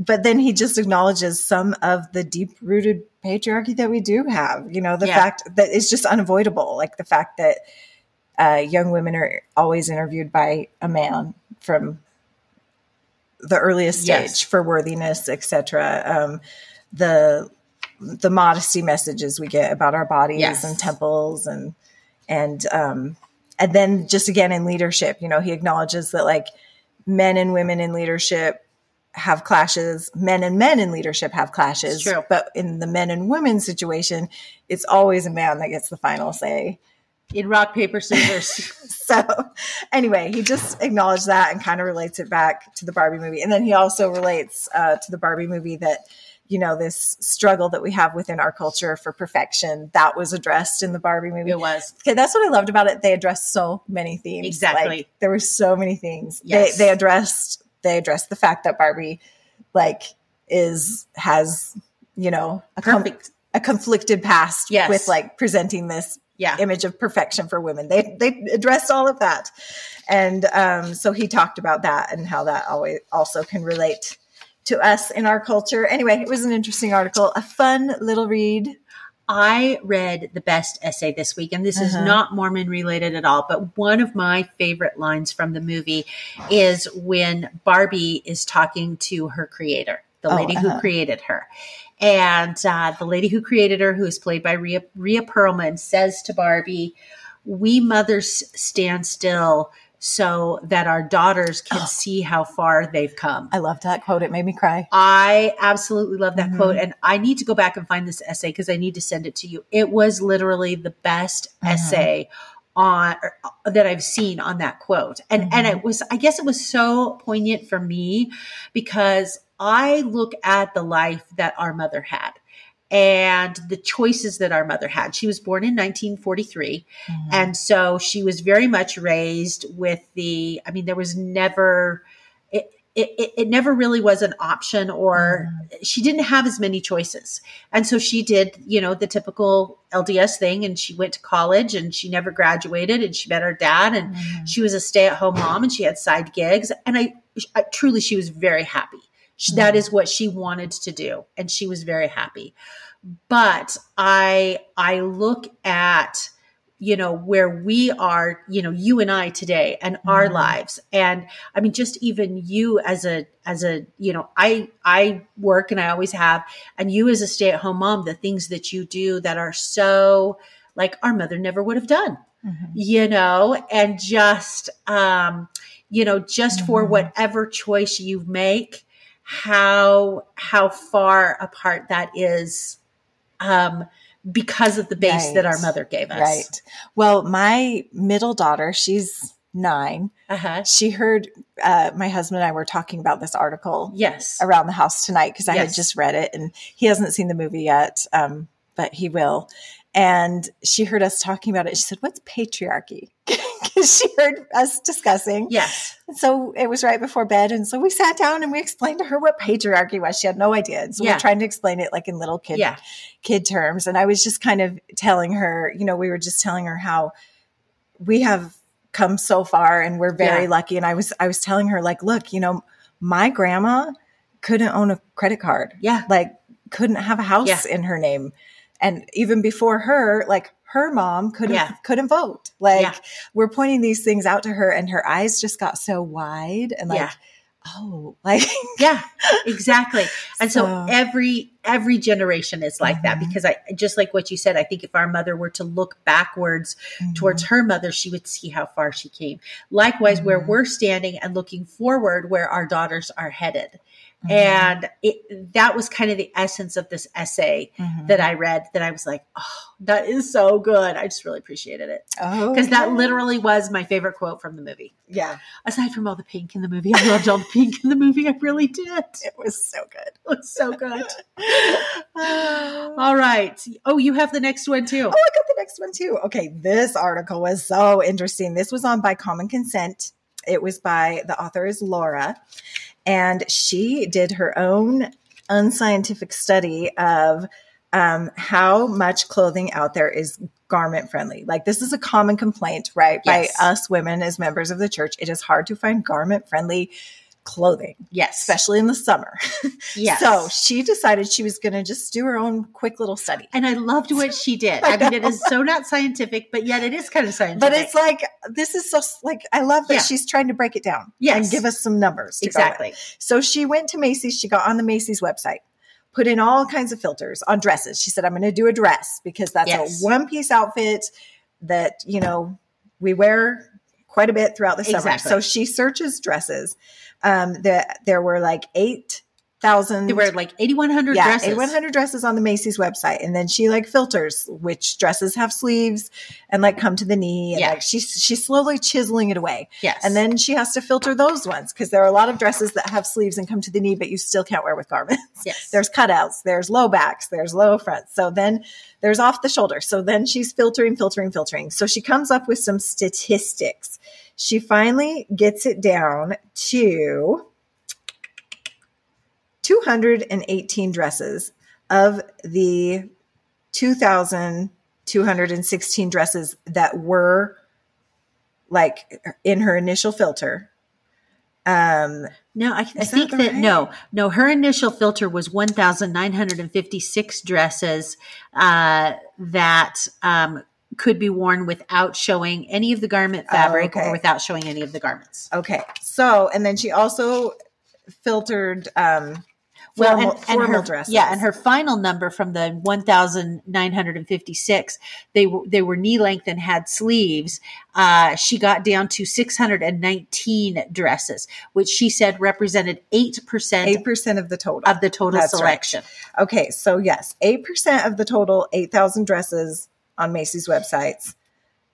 but then he just acknowledges some of the deep-rooted patriarchy that we do have, you know, the yeah. fact that it's just unavoidable, like the fact that uh, young women are always interviewed by a man from the earliest stage yes. for worthiness, et cetera. Um, the, the modesty messages we get about our bodies yes. and temples and, and, um, and then just again in leadership, you know, he acknowledges that like men and women in leadership have clashes, men and men in leadership have clashes, true. But in the men and women situation, it's always a man that gets the final say. In rock, paper, scissors. So anyway, he just acknowledged that and kind of relates it back to the Barbie movie. And then he also relates uh, to the Barbie movie that, you know, this struggle that we have within our culture for perfection, that was addressed in the Barbie movie. It was. Okay, that's what I loved about it. They addressed so many themes. Exactly. Like, there were so many things. Yes. They, they addressed... They address the fact that Barbie, like, is has you know a, com- a conflicted past yes. with like presenting this yeah. image of perfection for women. They they addressed all of that, and um, so he talked about that and how that always also can relate to us in our culture. Anyway, it was an interesting article, a fun little read. I read the best essay this week, and this uh-huh. is not Mormon related at all, but one of my favorite lines from the movie is when Barbie is talking to her creator, the oh, lady uh-huh. who created her. And uh, the lady who created her, who is played by Rhea, Rhea Perlman, says to Barbie, we mothers stand still so that our daughters can oh. see how far they've come. I love that quote. It made me cry. I absolutely love that mm-hmm. quote. And I need to go back and find this essay because I need to send it to you. It was literally the best mm-hmm. essay on or, that I've seen on that quote. And mm-hmm. and it was, I guess it was so poignant for me because I look at the life that our mother had and the choices that our mother had. She was born in nineteen forty-three. Mm-hmm. And so she was very much raised with the, I mean, there was never, it, it, it, it never really was an option, or she didn't have as many choices. And so she did, you know, the typical L D S thing, and she went to college and she never graduated, and she met her dad, and mm-hmm. she was a stay-at-home mom, and she had side gigs. And I, I truly, she was very happy. She, that is what she wanted to do, and she was very happy. But I, I look at, you know, where we are, you know, you and I today and mm-hmm. our lives. And I mean, just even you as a, as a, you know, I, I work and I always have, and you as a stay-at-home mom, the things that you do that are so like our mother never would have done, mm-hmm. you know, and just, um, you know, just mm-hmm. for whatever choice you make, how, how far apart that is, um, because of the base right. that our mother gave us. Right. Well, my middle daughter, she's nine. Uh-huh. She heard, uh, my husband and I were talking about this article yes. around the house tonight, because I yes. had just read it, and he hasn't seen the movie yet, um, but he will. And she heard us talking about it. She said, "What's patriarchy?" Because she heard us discussing. Yes. And so it was right before bed. And so we sat down and we explained to her what patriarchy was. She had no idea. And so yeah. we were trying to explain it like in little kid, yeah. kid terms. And I was just kind of telling her, you know, we were just telling her how we have come so far and we're very yeah. lucky. And I was, I was telling her like, look, you know, my grandma couldn't own a credit card. Yeah. Like couldn't have a house yeah. in her name. And even before her, like, her mom couldn't yeah. couldn't vote. Like yeah. we're pointing these things out to her, and her eyes just got so wide and like, yeah. oh, like yeah, exactly. And so, so every every generation is like mm-hmm. that, because I just like what you said. I think if our mother were to look backwards mm-hmm. towards her mother, she would see how far she came. Likewise, mm-hmm. where we're standing and looking forward, where our daughters are headed. Mm-hmm. And it, that was kind of the essence of this essay mm-hmm. that I read, that I was like, oh, that is so good. I just really appreciated it. Oh, because okay. that literally was my favorite quote from the movie. Yeah. Aside from all the pink in the movie, I loved all the pink in the movie. I really did. It was so good. It was so good. All right. Oh, you have the next one too. Oh, I got the next one too. Okay. This article was so interesting. This was on By Common Consent. It was by, the author is Laura. And she did her own unscientific study of um, how much clothing out there is garment friendly. Like, this is a common complaint, right? Yes. By us women as members of the church. It is hard to find garment friendly clothing. Yes. Especially in the summer. Yes. So she decided she was going to just do her own quick little study. And I loved what she did. I, I mean, it is so not scientific, but yet it is kind of scientific. But it's like, this is so, like, I love that yeah. she's trying to break it down yes. and give us some numbers. To exactly. go with. So she went to Macy's. She got on the Macy's website, put in all kinds of filters on dresses. She said, I'm going to do a dress because that's yes. a one piece outfit that, you know, we wear quite a bit throughout the summer. Exactly. So she searches dresses. Um, that there were like eight thousand. There were like eighty-one hundred yeah, dresses. eighty-one hundred dresses on the Macy's website. And then she like filters which dresses have sleeves and like come to the knee. And yeah. like she's, she's slowly chiseling it away. Yes. And then she has to filter those ones, because there are a lot of dresses that have sleeves and come to the knee, but you still can't wear with garments. Yes. There's cutouts, there's low backs, there's low fronts. So then there's off the shoulder. So then she's filtering, filtering, filtering. So she comes up with some statistics. She finally gets it down to two hundred eighteen dresses of the two thousand two hundred sixteen dresses that were like in her initial filter. Um, no, I, I think that, that right? no, no, her initial filter was one thousand nine hundred fifty-six dresses uh, that um could be worn without showing any of the garment fabric oh, okay. or without showing any of the garments. Okay. So, and then she also filtered um, well, formal, and, and formal her, dresses. Yeah. And her final number from the one thousand nine hundred fifty-six, they, w- they were knee length and had sleeves. Uh, she got down to six hundred nineteen dresses, which she said represented eight percent. eight percent of the total. Of the total That's selection. Right. Okay. So yes, eight percent of the total eight thousand dresses on Macy's websites,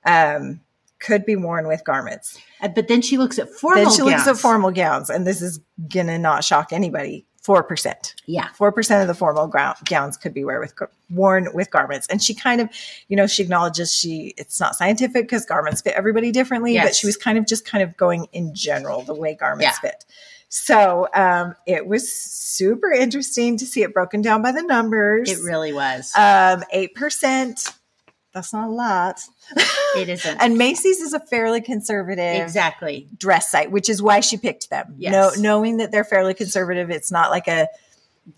um, could be worn with garments. Uh, but then she looks at formal gowns. Then she gowns. looks at formal gowns, and this is going to not shock anybody, four percent. Yeah. four percent of the formal ground, gowns could be wear with, worn with garments. And she kind of, you know, she acknowledges she it's not scientific because garments fit everybody differently, yes. but she was kind of just kind of going in general the way garments yeah. fit. So um, it was super interesting to see it broken down by the numbers. It really was. Um, eight percent. That's not a lot. It isn't. And Macy's is a fairly conservative exactly. dress site, which is why she picked them. Yes. No, knowing that they're fairly conservative, it's not like a,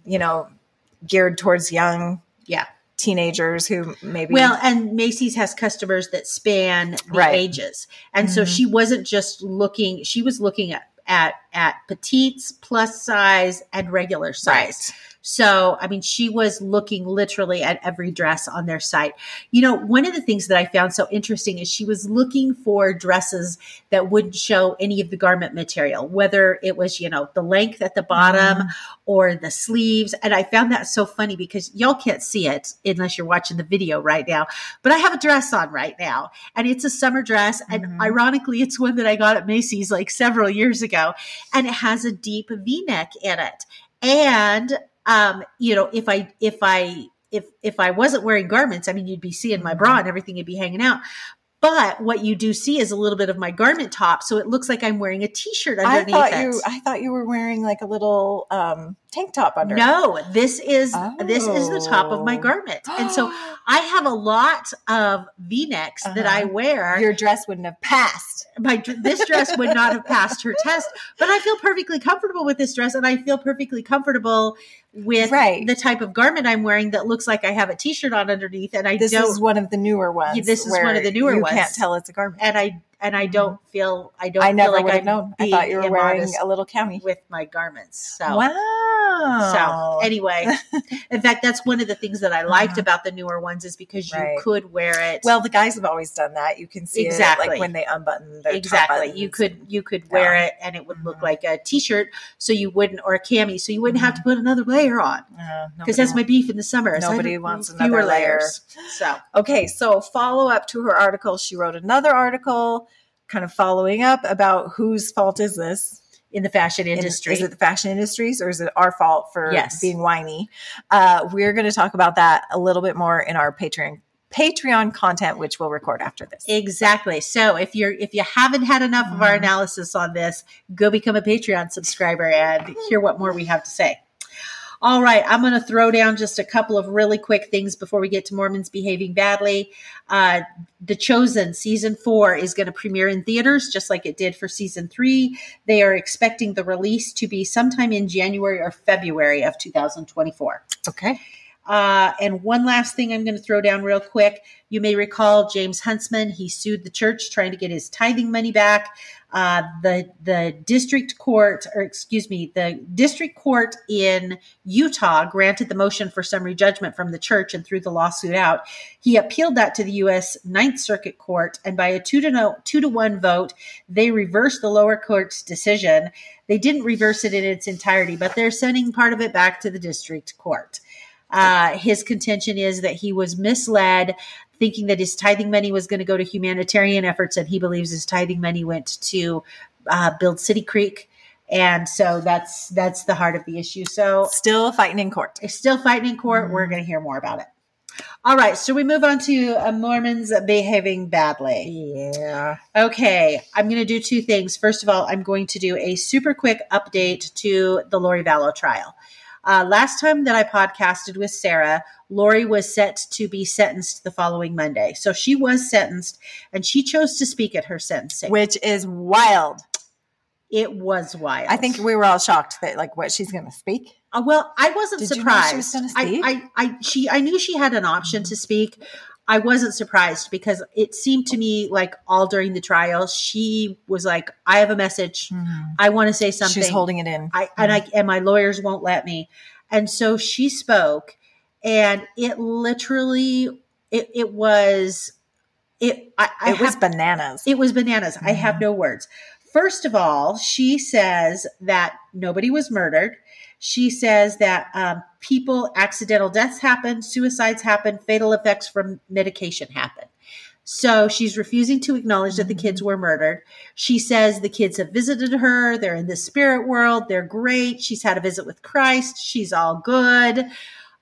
you know, geared towards young yeah. teenagers who maybe. Well, and Macy's has customers that span the right. ages. And mm-hmm. so she wasn't just looking, she was looking at, at, at petites, plus size, and regular size. Right. So, I mean, she was looking literally at every dress on their site. You know, one of the things that I found so interesting is she was looking for dresses that wouldn't show any of the garment material, whether it was, you know, the length at the bottom mm-hmm. or the sleeves. And I found that so funny because y'all can't see it unless you're watching the video right now. But I have a dress on right now, and it's a summer dress. And mm-hmm. ironically, it's one that I got at Macy's like several years ago, and it has a deep V-neck in it. And Um, you know, if I, if I, if, if I wasn't wearing garments, I mean, you'd be seeing my bra and everything would be hanging out, but what you do see is a little bit of my garment top. So it looks like I'm wearing a t-shirt underneath I thought it. You, I thought you were wearing like a little, um, tank top under. No, this is, oh. this is the top of my garment. And so I have a lot of V-necks uh-huh. that I wear. Your dress wouldn't have passed. My This dress would not have passed her test, but I feel perfectly comfortable with this dress. And I feel perfectly comfortable with right. the type of garment I'm wearing that looks like I have a t-shirt on underneath. And I this don't. This is one of the newer ones. Yeah, this is one of the newer you ones. You can't tell it's a garment. And I, and I don't feel, I don't I feel like I've known. I thought you were wearing a little cami with my garments. So, wow. So anyway, in fact, that's one of the things that I liked uh-huh. about the newer ones is because you right. could wear it. Well, the guys have always done that. You can see exactly. it like when they unbutton their exactly. top you could, you could yeah. wear it and it would mm-hmm. look like a t-shirt. So you wouldn't, or a cami. So you wouldn't mm-hmm. have to put another layer on because uh, that's wants. my beef in the summer. Nobody wants another layer. Layers. So, okay. So follow up to her article. She wrote another article. Kind of following up about whose fault is this in the fashion industry? In, is it the fashion industry's or is it our fault for yes. being whiny? Uh, we're going to talk about that a little bit more in our Patreon Patreon content, which we'll record after this. Exactly. So if you're if you haven't had enough of our analysis on this, go become a Patreon subscriber and hear what more we have to say. All right, I'm going to throw down just a couple of really quick things before we get to Mormons Behaving Badly. Uh, The Chosen season four is going to premiere in theaters, just like it did for season three. They are expecting the release to be sometime in January or February of two thousand twenty-four. Okay. Uh, and one last thing I'm going to throw down real quick. You may recall James Huntsman. He sued the church trying to get his tithing money back. Uh, the the district court, or excuse me, the district court in Utah granted the motion for summary judgment from the church and threw the lawsuit out. He appealed that to the U S Ninth Circuit Court, and by a two to no, two to one vote, they reversed the lower court's decision. They didn't reverse it in its entirety, but they're sending part of it back to the district court. Uh, his contention is that he was misled, thinking that his tithing money was going to go to humanitarian efforts, and he believes his tithing money went to uh, build City Creek. And so that's that's the heart of the issue. So still fighting in court. It's still fighting in court. Mm-hmm. We're going to hear more about it. All right, so we move on to uh, Mormons Behaving Badly. Yeah. Okay, I'm going to do two things. First of all, I'm going to do a super quick update to the Lori Vallow trial. Uh, last time that I podcasted with Sarah, Lori was set to be sentenced the following Monday. So she was sentenced, and she chose to speak at her sentencing. Which is wild. It was wild. I think we were all shocked that, like, what, she's going to speak? Uh, well, I wasn't Did surprised. You know she was going to speak? I, I, I, she, I knew she had an option to speak. I wasn't surprised because it seemed to me like all during the trial, she was like, I have a message. Mm-hmm. I want to say something. She's holding it in. I, mm-hmm. and, I, and my lawyers won't let me. And so she spoke and it literally, it, it was, it, I, I it have, was bananas. It was bananas. Mm-hmm. I have no words. First of all, she says that nobody was murdered. She says that um, people, accidental deaths happen, suicides happen, fatal effects from medication happen. So she's refusing to acknowledge mm-hmm. that the kids were murdered. She says the kids have visited her. They're in the spirit world. They're great. She's had a visit with Christ. She's all good.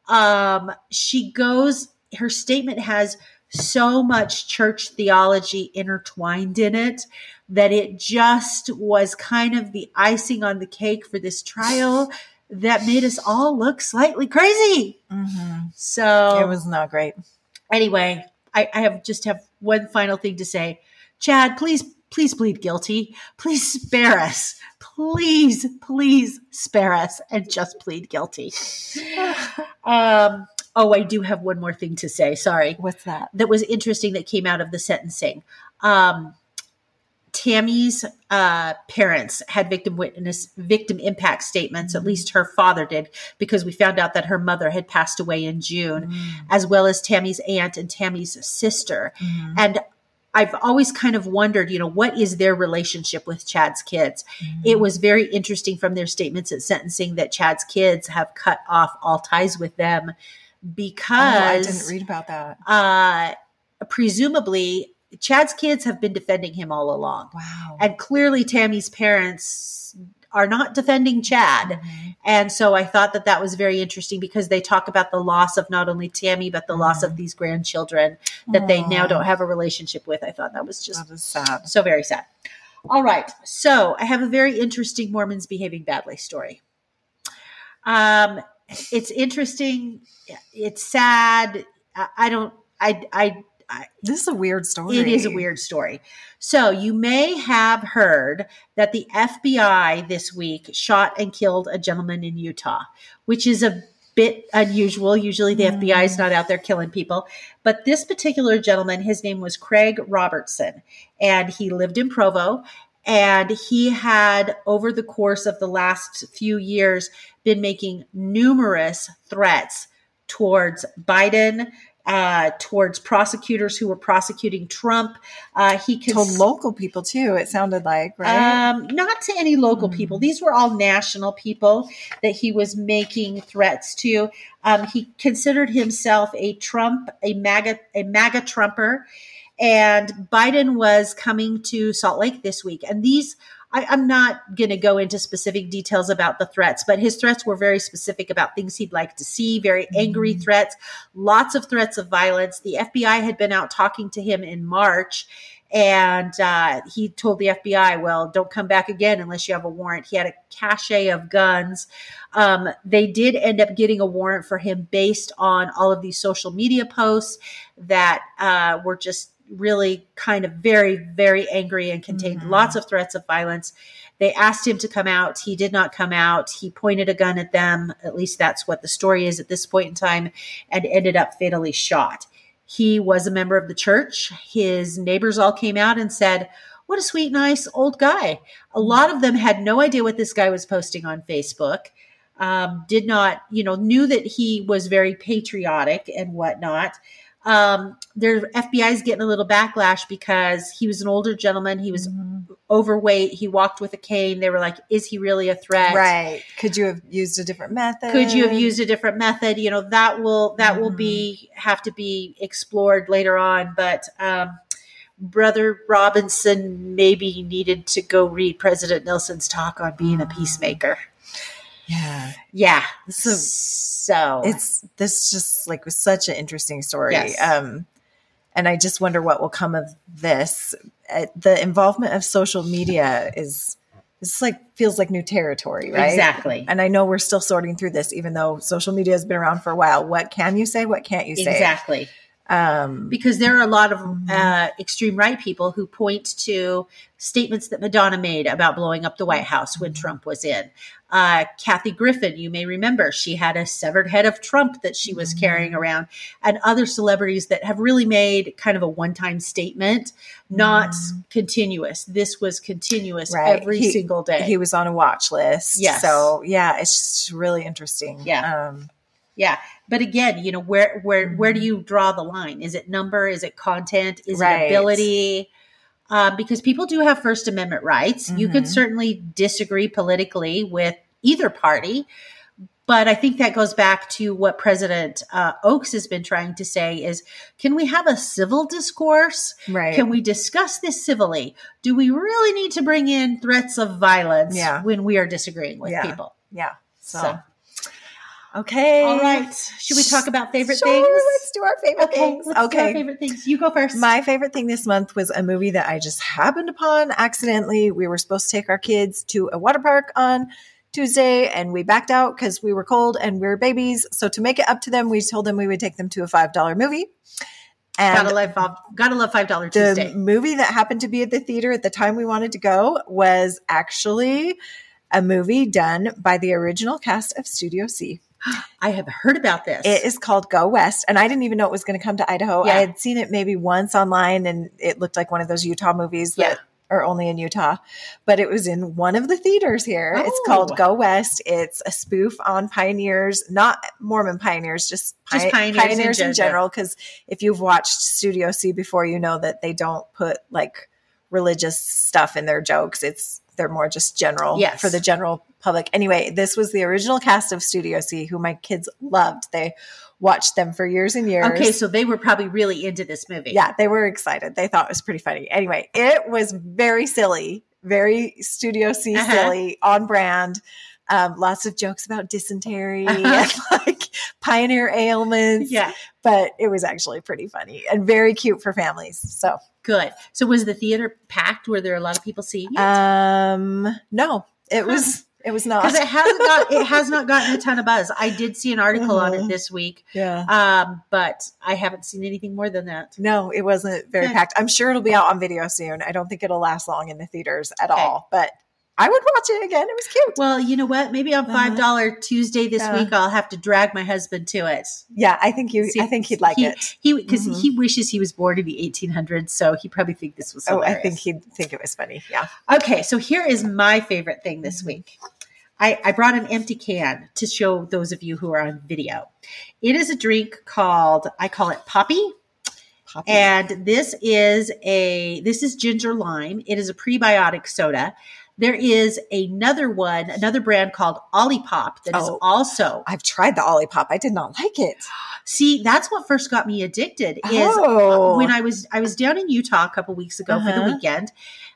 Um, she goes, her statement has so much church theology intertwined in it that it just was kind of the icing on the cake for this trial that made us all look slightly crazy. Mm-hmm. So it was not great. Anyway, I, I have just have one final thing to say. Chad, please, please plead guilty. Please spare us. Please, please spare us and just plead guilty. um, oh, I do have one more thing to say. Sorry. What's that? That was interesting that came out of the sentencing. Um, Tammy's uh, parents had victim witness, victim impact statements. At least her father did, because we found out that her mother had passed away in June, mm. as well as Tammy's aunt and Tammy's sister. Mm. And I've always kind of wondered, you know, what is their relationship with Chad's kids? Mm. It was very interesting from their statements at sentencing that Chad's kids have cut off all ties with them because oh, I didn't read about that. Uh, presumably, Chad's kids have been defending him all along. Wow. And clearly Tammy's parents are not defending Chad. Mm-hmm. And so I thought that that was very interesting because they talk about the loss of not only Tammy, but the mm-hmm. loss of these grandchildren that Aww. They now don't have a relationship with. I thought that was just that was sad. So very sad. All right. So I have a very interesting Mormons Behaving Badly story. Um, it's interesting. It's sad. I, I don't, I, I, I, this is a weird story. It is a weird story. So you may have heard that the F B I this week shot and killed a gentleman in Utah, which is a bit unusual. Usually the mm. F B I is not out there killing people. But this particular gentleman, his name was Craig Robertson, and he lived in Provo. And he had, over the course of the last few years, been making numerous threats towards Biden, Uh, towards prosecutors who were prosecuting Trump. Uh, he cons- told local people too, it sounded like, right? Um, not to any local mm. people. These were all national people that he was making threats to. Um, he considered himself a Trump, a MAGA, a MAGA Trumper. And Biden was coming to Salt Lake this week. And these I, I'm not going to go into specific details about the threats, but his threats were very specific about things he'd like to see, very angry mm-hmm. threats, lots of threats of violence. The F B I had been out talking to him in March, and uh, he told the F B I, well, don't come back again unless you have a warrant. He had a cache of guns. Um, they did end up getting a warrant for him based on all of these social media posts that uh, were just really kind of very, very angry and contained mm-hmm. lots of threats of violence. They asked him to come out. He did not come out. He pointed a gun at them. At least that's what the story is at this point in time, and ended up fatally shot. He was a member of the church. His neighbors all came out and said, what a sweet, nice old guy. A lot of them had no idea what this guy was posting on Facebook. Um, did not, you know, knew that he was very patriotic and whatnot. Um, their F B I is getting a little backlash because he was an older gentleman. He was mm-hmm. overweight. He walked with a cane. They were like, is he really a threat? Right. Could you have used a different method? Could you have used a different method? You know, that will, that mm-hmm. will be, have to be explored later on. But, um, Brother Robinson maybe needed to go read President Nelson's talk on being a peacemaker. Yeah. Yeah. This is, so it's, this just like was such an interesting story. Yes. Um, and I just wonder what will come of this. Uh, the involvement of social media is, this like feels like new territory, right? Exactly. And I know we're still sorting through this, even though social media has been around for a while. What can you say? What can't you say? Exactly. Um, because there are a lot of uh, extreme right people who point to statements that Madonna made about blowing up the White House when Trump was in. Uh, Kathy Griffin, you may remember, she had a severed head of Trump that she was mm-hmm. carrying around, and other celebrities that have really made kind of a one-time statement, not mm-hmm. continuous. This was continuous right. every he, single day. He was on a watch list. Yes. So yeah, it's just really interesting. Yeah. Um, yeah. But again, you know, where, where, where do you draw the line? Is it number? Is it content? Is right. it ability? Um, because people do have First Amendment rights. Mm-hmm. You can certainly disagree politically with either party. But I think that goes back to what President uh, Oaks has been trying to say is, can we have a civil discourse? Right. Can we discuss this civilly? Do we really need to bring in threats of violence yeah. when we are disagreeing with yeah. people? Yeah. So. so. Okay. All right. Should we talk about favorite sure, things? Let's do our favorite okay, things. Let's okay. do our favorite things. You go first. My favorite thing this month was a movie that I just happened upon accidentally. We were supposed to take our kids to a water park on Tuesday and we backed out because we were cold and we were babies. So to make it up to them, we told them we would take them to a five dollar movie. And gotta love, Bob, gotta love five dollar Tuesday. The movie that happened to be at the theater at the time we wanted to go was actually a movie done by the original cast of Studio C. I have heard about this. It is called Go West. And I didn't even know it was going to come to Idaho. Yeah. I had seen it maybe once online and it looked like one of those Utah movies that yeah. are only in Utah. But it was in one of the theaters here. Oh. It's called Go West. It's a spoof on pioneers, not Mormon pioneers, just, just pi- pioneers, pioneers in, in general. Because if you've watched Studio C before, you know that they don't put like religious stuff in their jokes. It's They're more just general yes. for the general public. Anyway, this was the original cast of Studio C, who my kids loved. They watched them for years and years. Okay, so they were probably really into this movie. Yeah, they were excited. They thought it was pretty funny. Anyway, it was very silly, very Studio C uh-huh. silly, on brand. Um, lots of jokes about dysentery uh-huh. and like pioneer ailments. Yeah. But it was actually pretty funny and very cute for families. So good. So was the theater packed? Were there a lot of people seeing it? Um, no, it huh. was, it was not. Cause it hasn't got, it has not gotten a ton of buzz. I did see an article uh-huh. on it this week. Yeah. Um, but I haven't seen anything more than that. No, it wasn't very good. Packed. I'm sure it'll be out on video soon. I don't think it'll last long in the theaters at okay. all, but I would watch it again. It was cute. Well, you know what? Maybe on five dollar uh-huh. Tuesday this yeah. week, I'll have to drag my husband to it. Yeah, I think you. See, I think he'd like he, it. He because mm-hmm. he wishes he was born in the eighteen hundreds, so he probably think this was hilarious. Oh, I think he'd think it was funny. Yeah. Okay, so here is my favorite thing this week. I, I brought an empty can to show those of you who are on video. It is a drink called, I call it Poppy. Poppy. And this is a this is ginger lime. It is a prebiotic soda. There is another one, another brand called Olipop that oh, is also. I've tried the Olipop. I did not like it. See, that's what first got me addicted. Is oh. when I was I was down in Utah a couple weeks ago uh-huh. for the weekend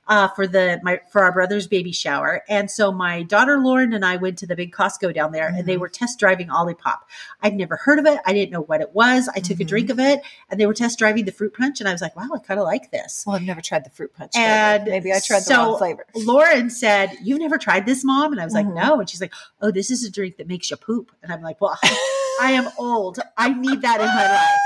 uh, for the my for our brother's baby shower, and so my daughter Lauren and I went to the big Costco down there, mm-hmm. and they were test driving Olipop. I'd never heard of it. I didn't know what it was. I took mm-hmm. a drink of it, and they were test driving the fruit punch, and I was like, "Wow, I kind of like this." Well, I've never tried the fruit punch, and either. Maybe I tried so the wrong flavor. Lauren said, "You've never tried this, Mom?" And I was like, mm-hmm. no. And she's like, "Oh, this is a drink that makes you poop." And I'm like, well, I am old. I need that in my life.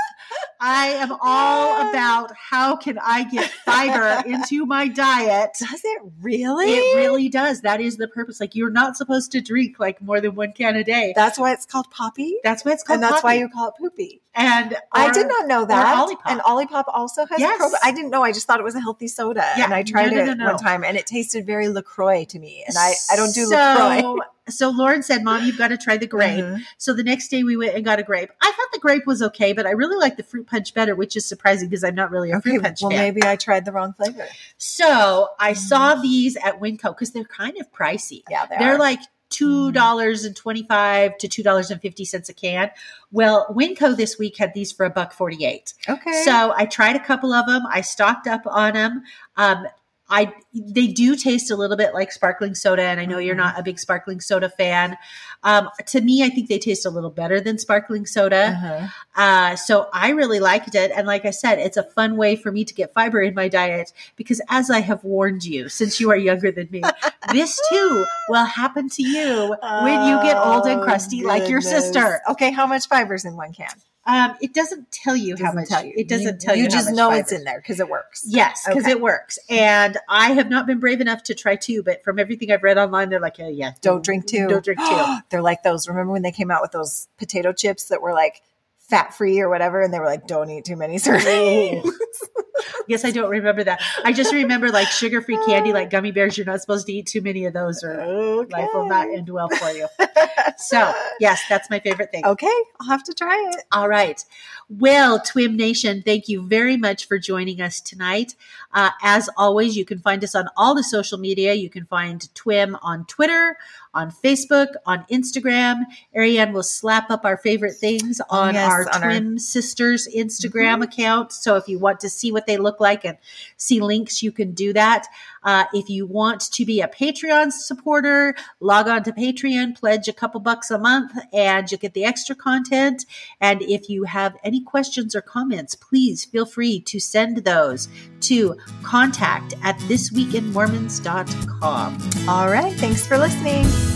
I am all about how can I get fiber into my diet. Does it really? It really does. That is the purpose. Like you're not supposed to drink like more than one can a day. That's why it's called Poppy. That's why it's called Poppy. And that's Poppy. Why you call it Poopy. And our, I did not know that. Olipop. And Olipop also has yes. prob- I didn't know. I just thought it was a healthy soda. Yeah. And I tried no, no, no, it no. one time and it tasted very LaCroix to me. And I, I don't do so, LaCroix. So Lauren said, "Mom, you've got to try the grape." Mm-hmm. So the next day we went and got a grape. I thought the grape was okay, but I really like the fruit punch better, which is surprising because I'm not really a okay, fruit punch well, fan. Well, maybe I tried the wrong flavor. So I mm-hmm. saw these at Winco because they're kind of pricey. Yeah, they They're are. like two dollars and twenty-five cents to two dollars and fifty cents a can. Well, Winco this week had these for a buck forty-eight. Okay. So I tried a couple of them. I stocked up on them. Um, I they do taste a little bit like sparkling soda, and I know mm-hmm. you're not a big sparkling soda fan. Um, to me, I think they taste a little better than sparkling soda. Uh-huh. Uh, so I really liked it, and like I said, it's a fun way for me to get fiber in my diet because, as I have warned you, since you are younger than me, this too will happen to you oh, when you get old and crusty goodness. Like your sister. Okay, how much fiber's in one can? Um, it doesn't tell you doesn't how much. Tell you. It doesn't you, tell you. You just how much know fiber. It's in there because it works. Yes, because okay. it works. And I have not been brave enough to try two, but from everything I've read online, they're like, yeah, yeah, don't drink two. Don't drink two. They're like those. Remember when they came out with those potato chips that were like fat free or whatever, and they were like, don't eat too many servings. Yes, I don't remember that. I just remember like sugar free candy, like gummy bears. You're not supposed to eat too many of those, or okay. life will not end well for you. So, yes, that's my favorite thing. Okay, I'll have to try it. All right. Well, Twim Nation, thank you very much for joining us tonight. Uh, as always, you can find us on all the social media. You can find Twim on Twitter, on Facebook, on Instagram. Ariane will slap up our favorite things on yes, our on Twim our- Sisters Instagram mm-hmm. account. So if you want to see what they look look like and see links, you can do that. Uh, if you want to be a Patreon supporter, log on to Patreon, pledge a couple bucks a month, and you'll get the extra content. And if you have any questions or comments, please feel free to send those to contact at this week in mormons dot com. All right. Thanks for listening.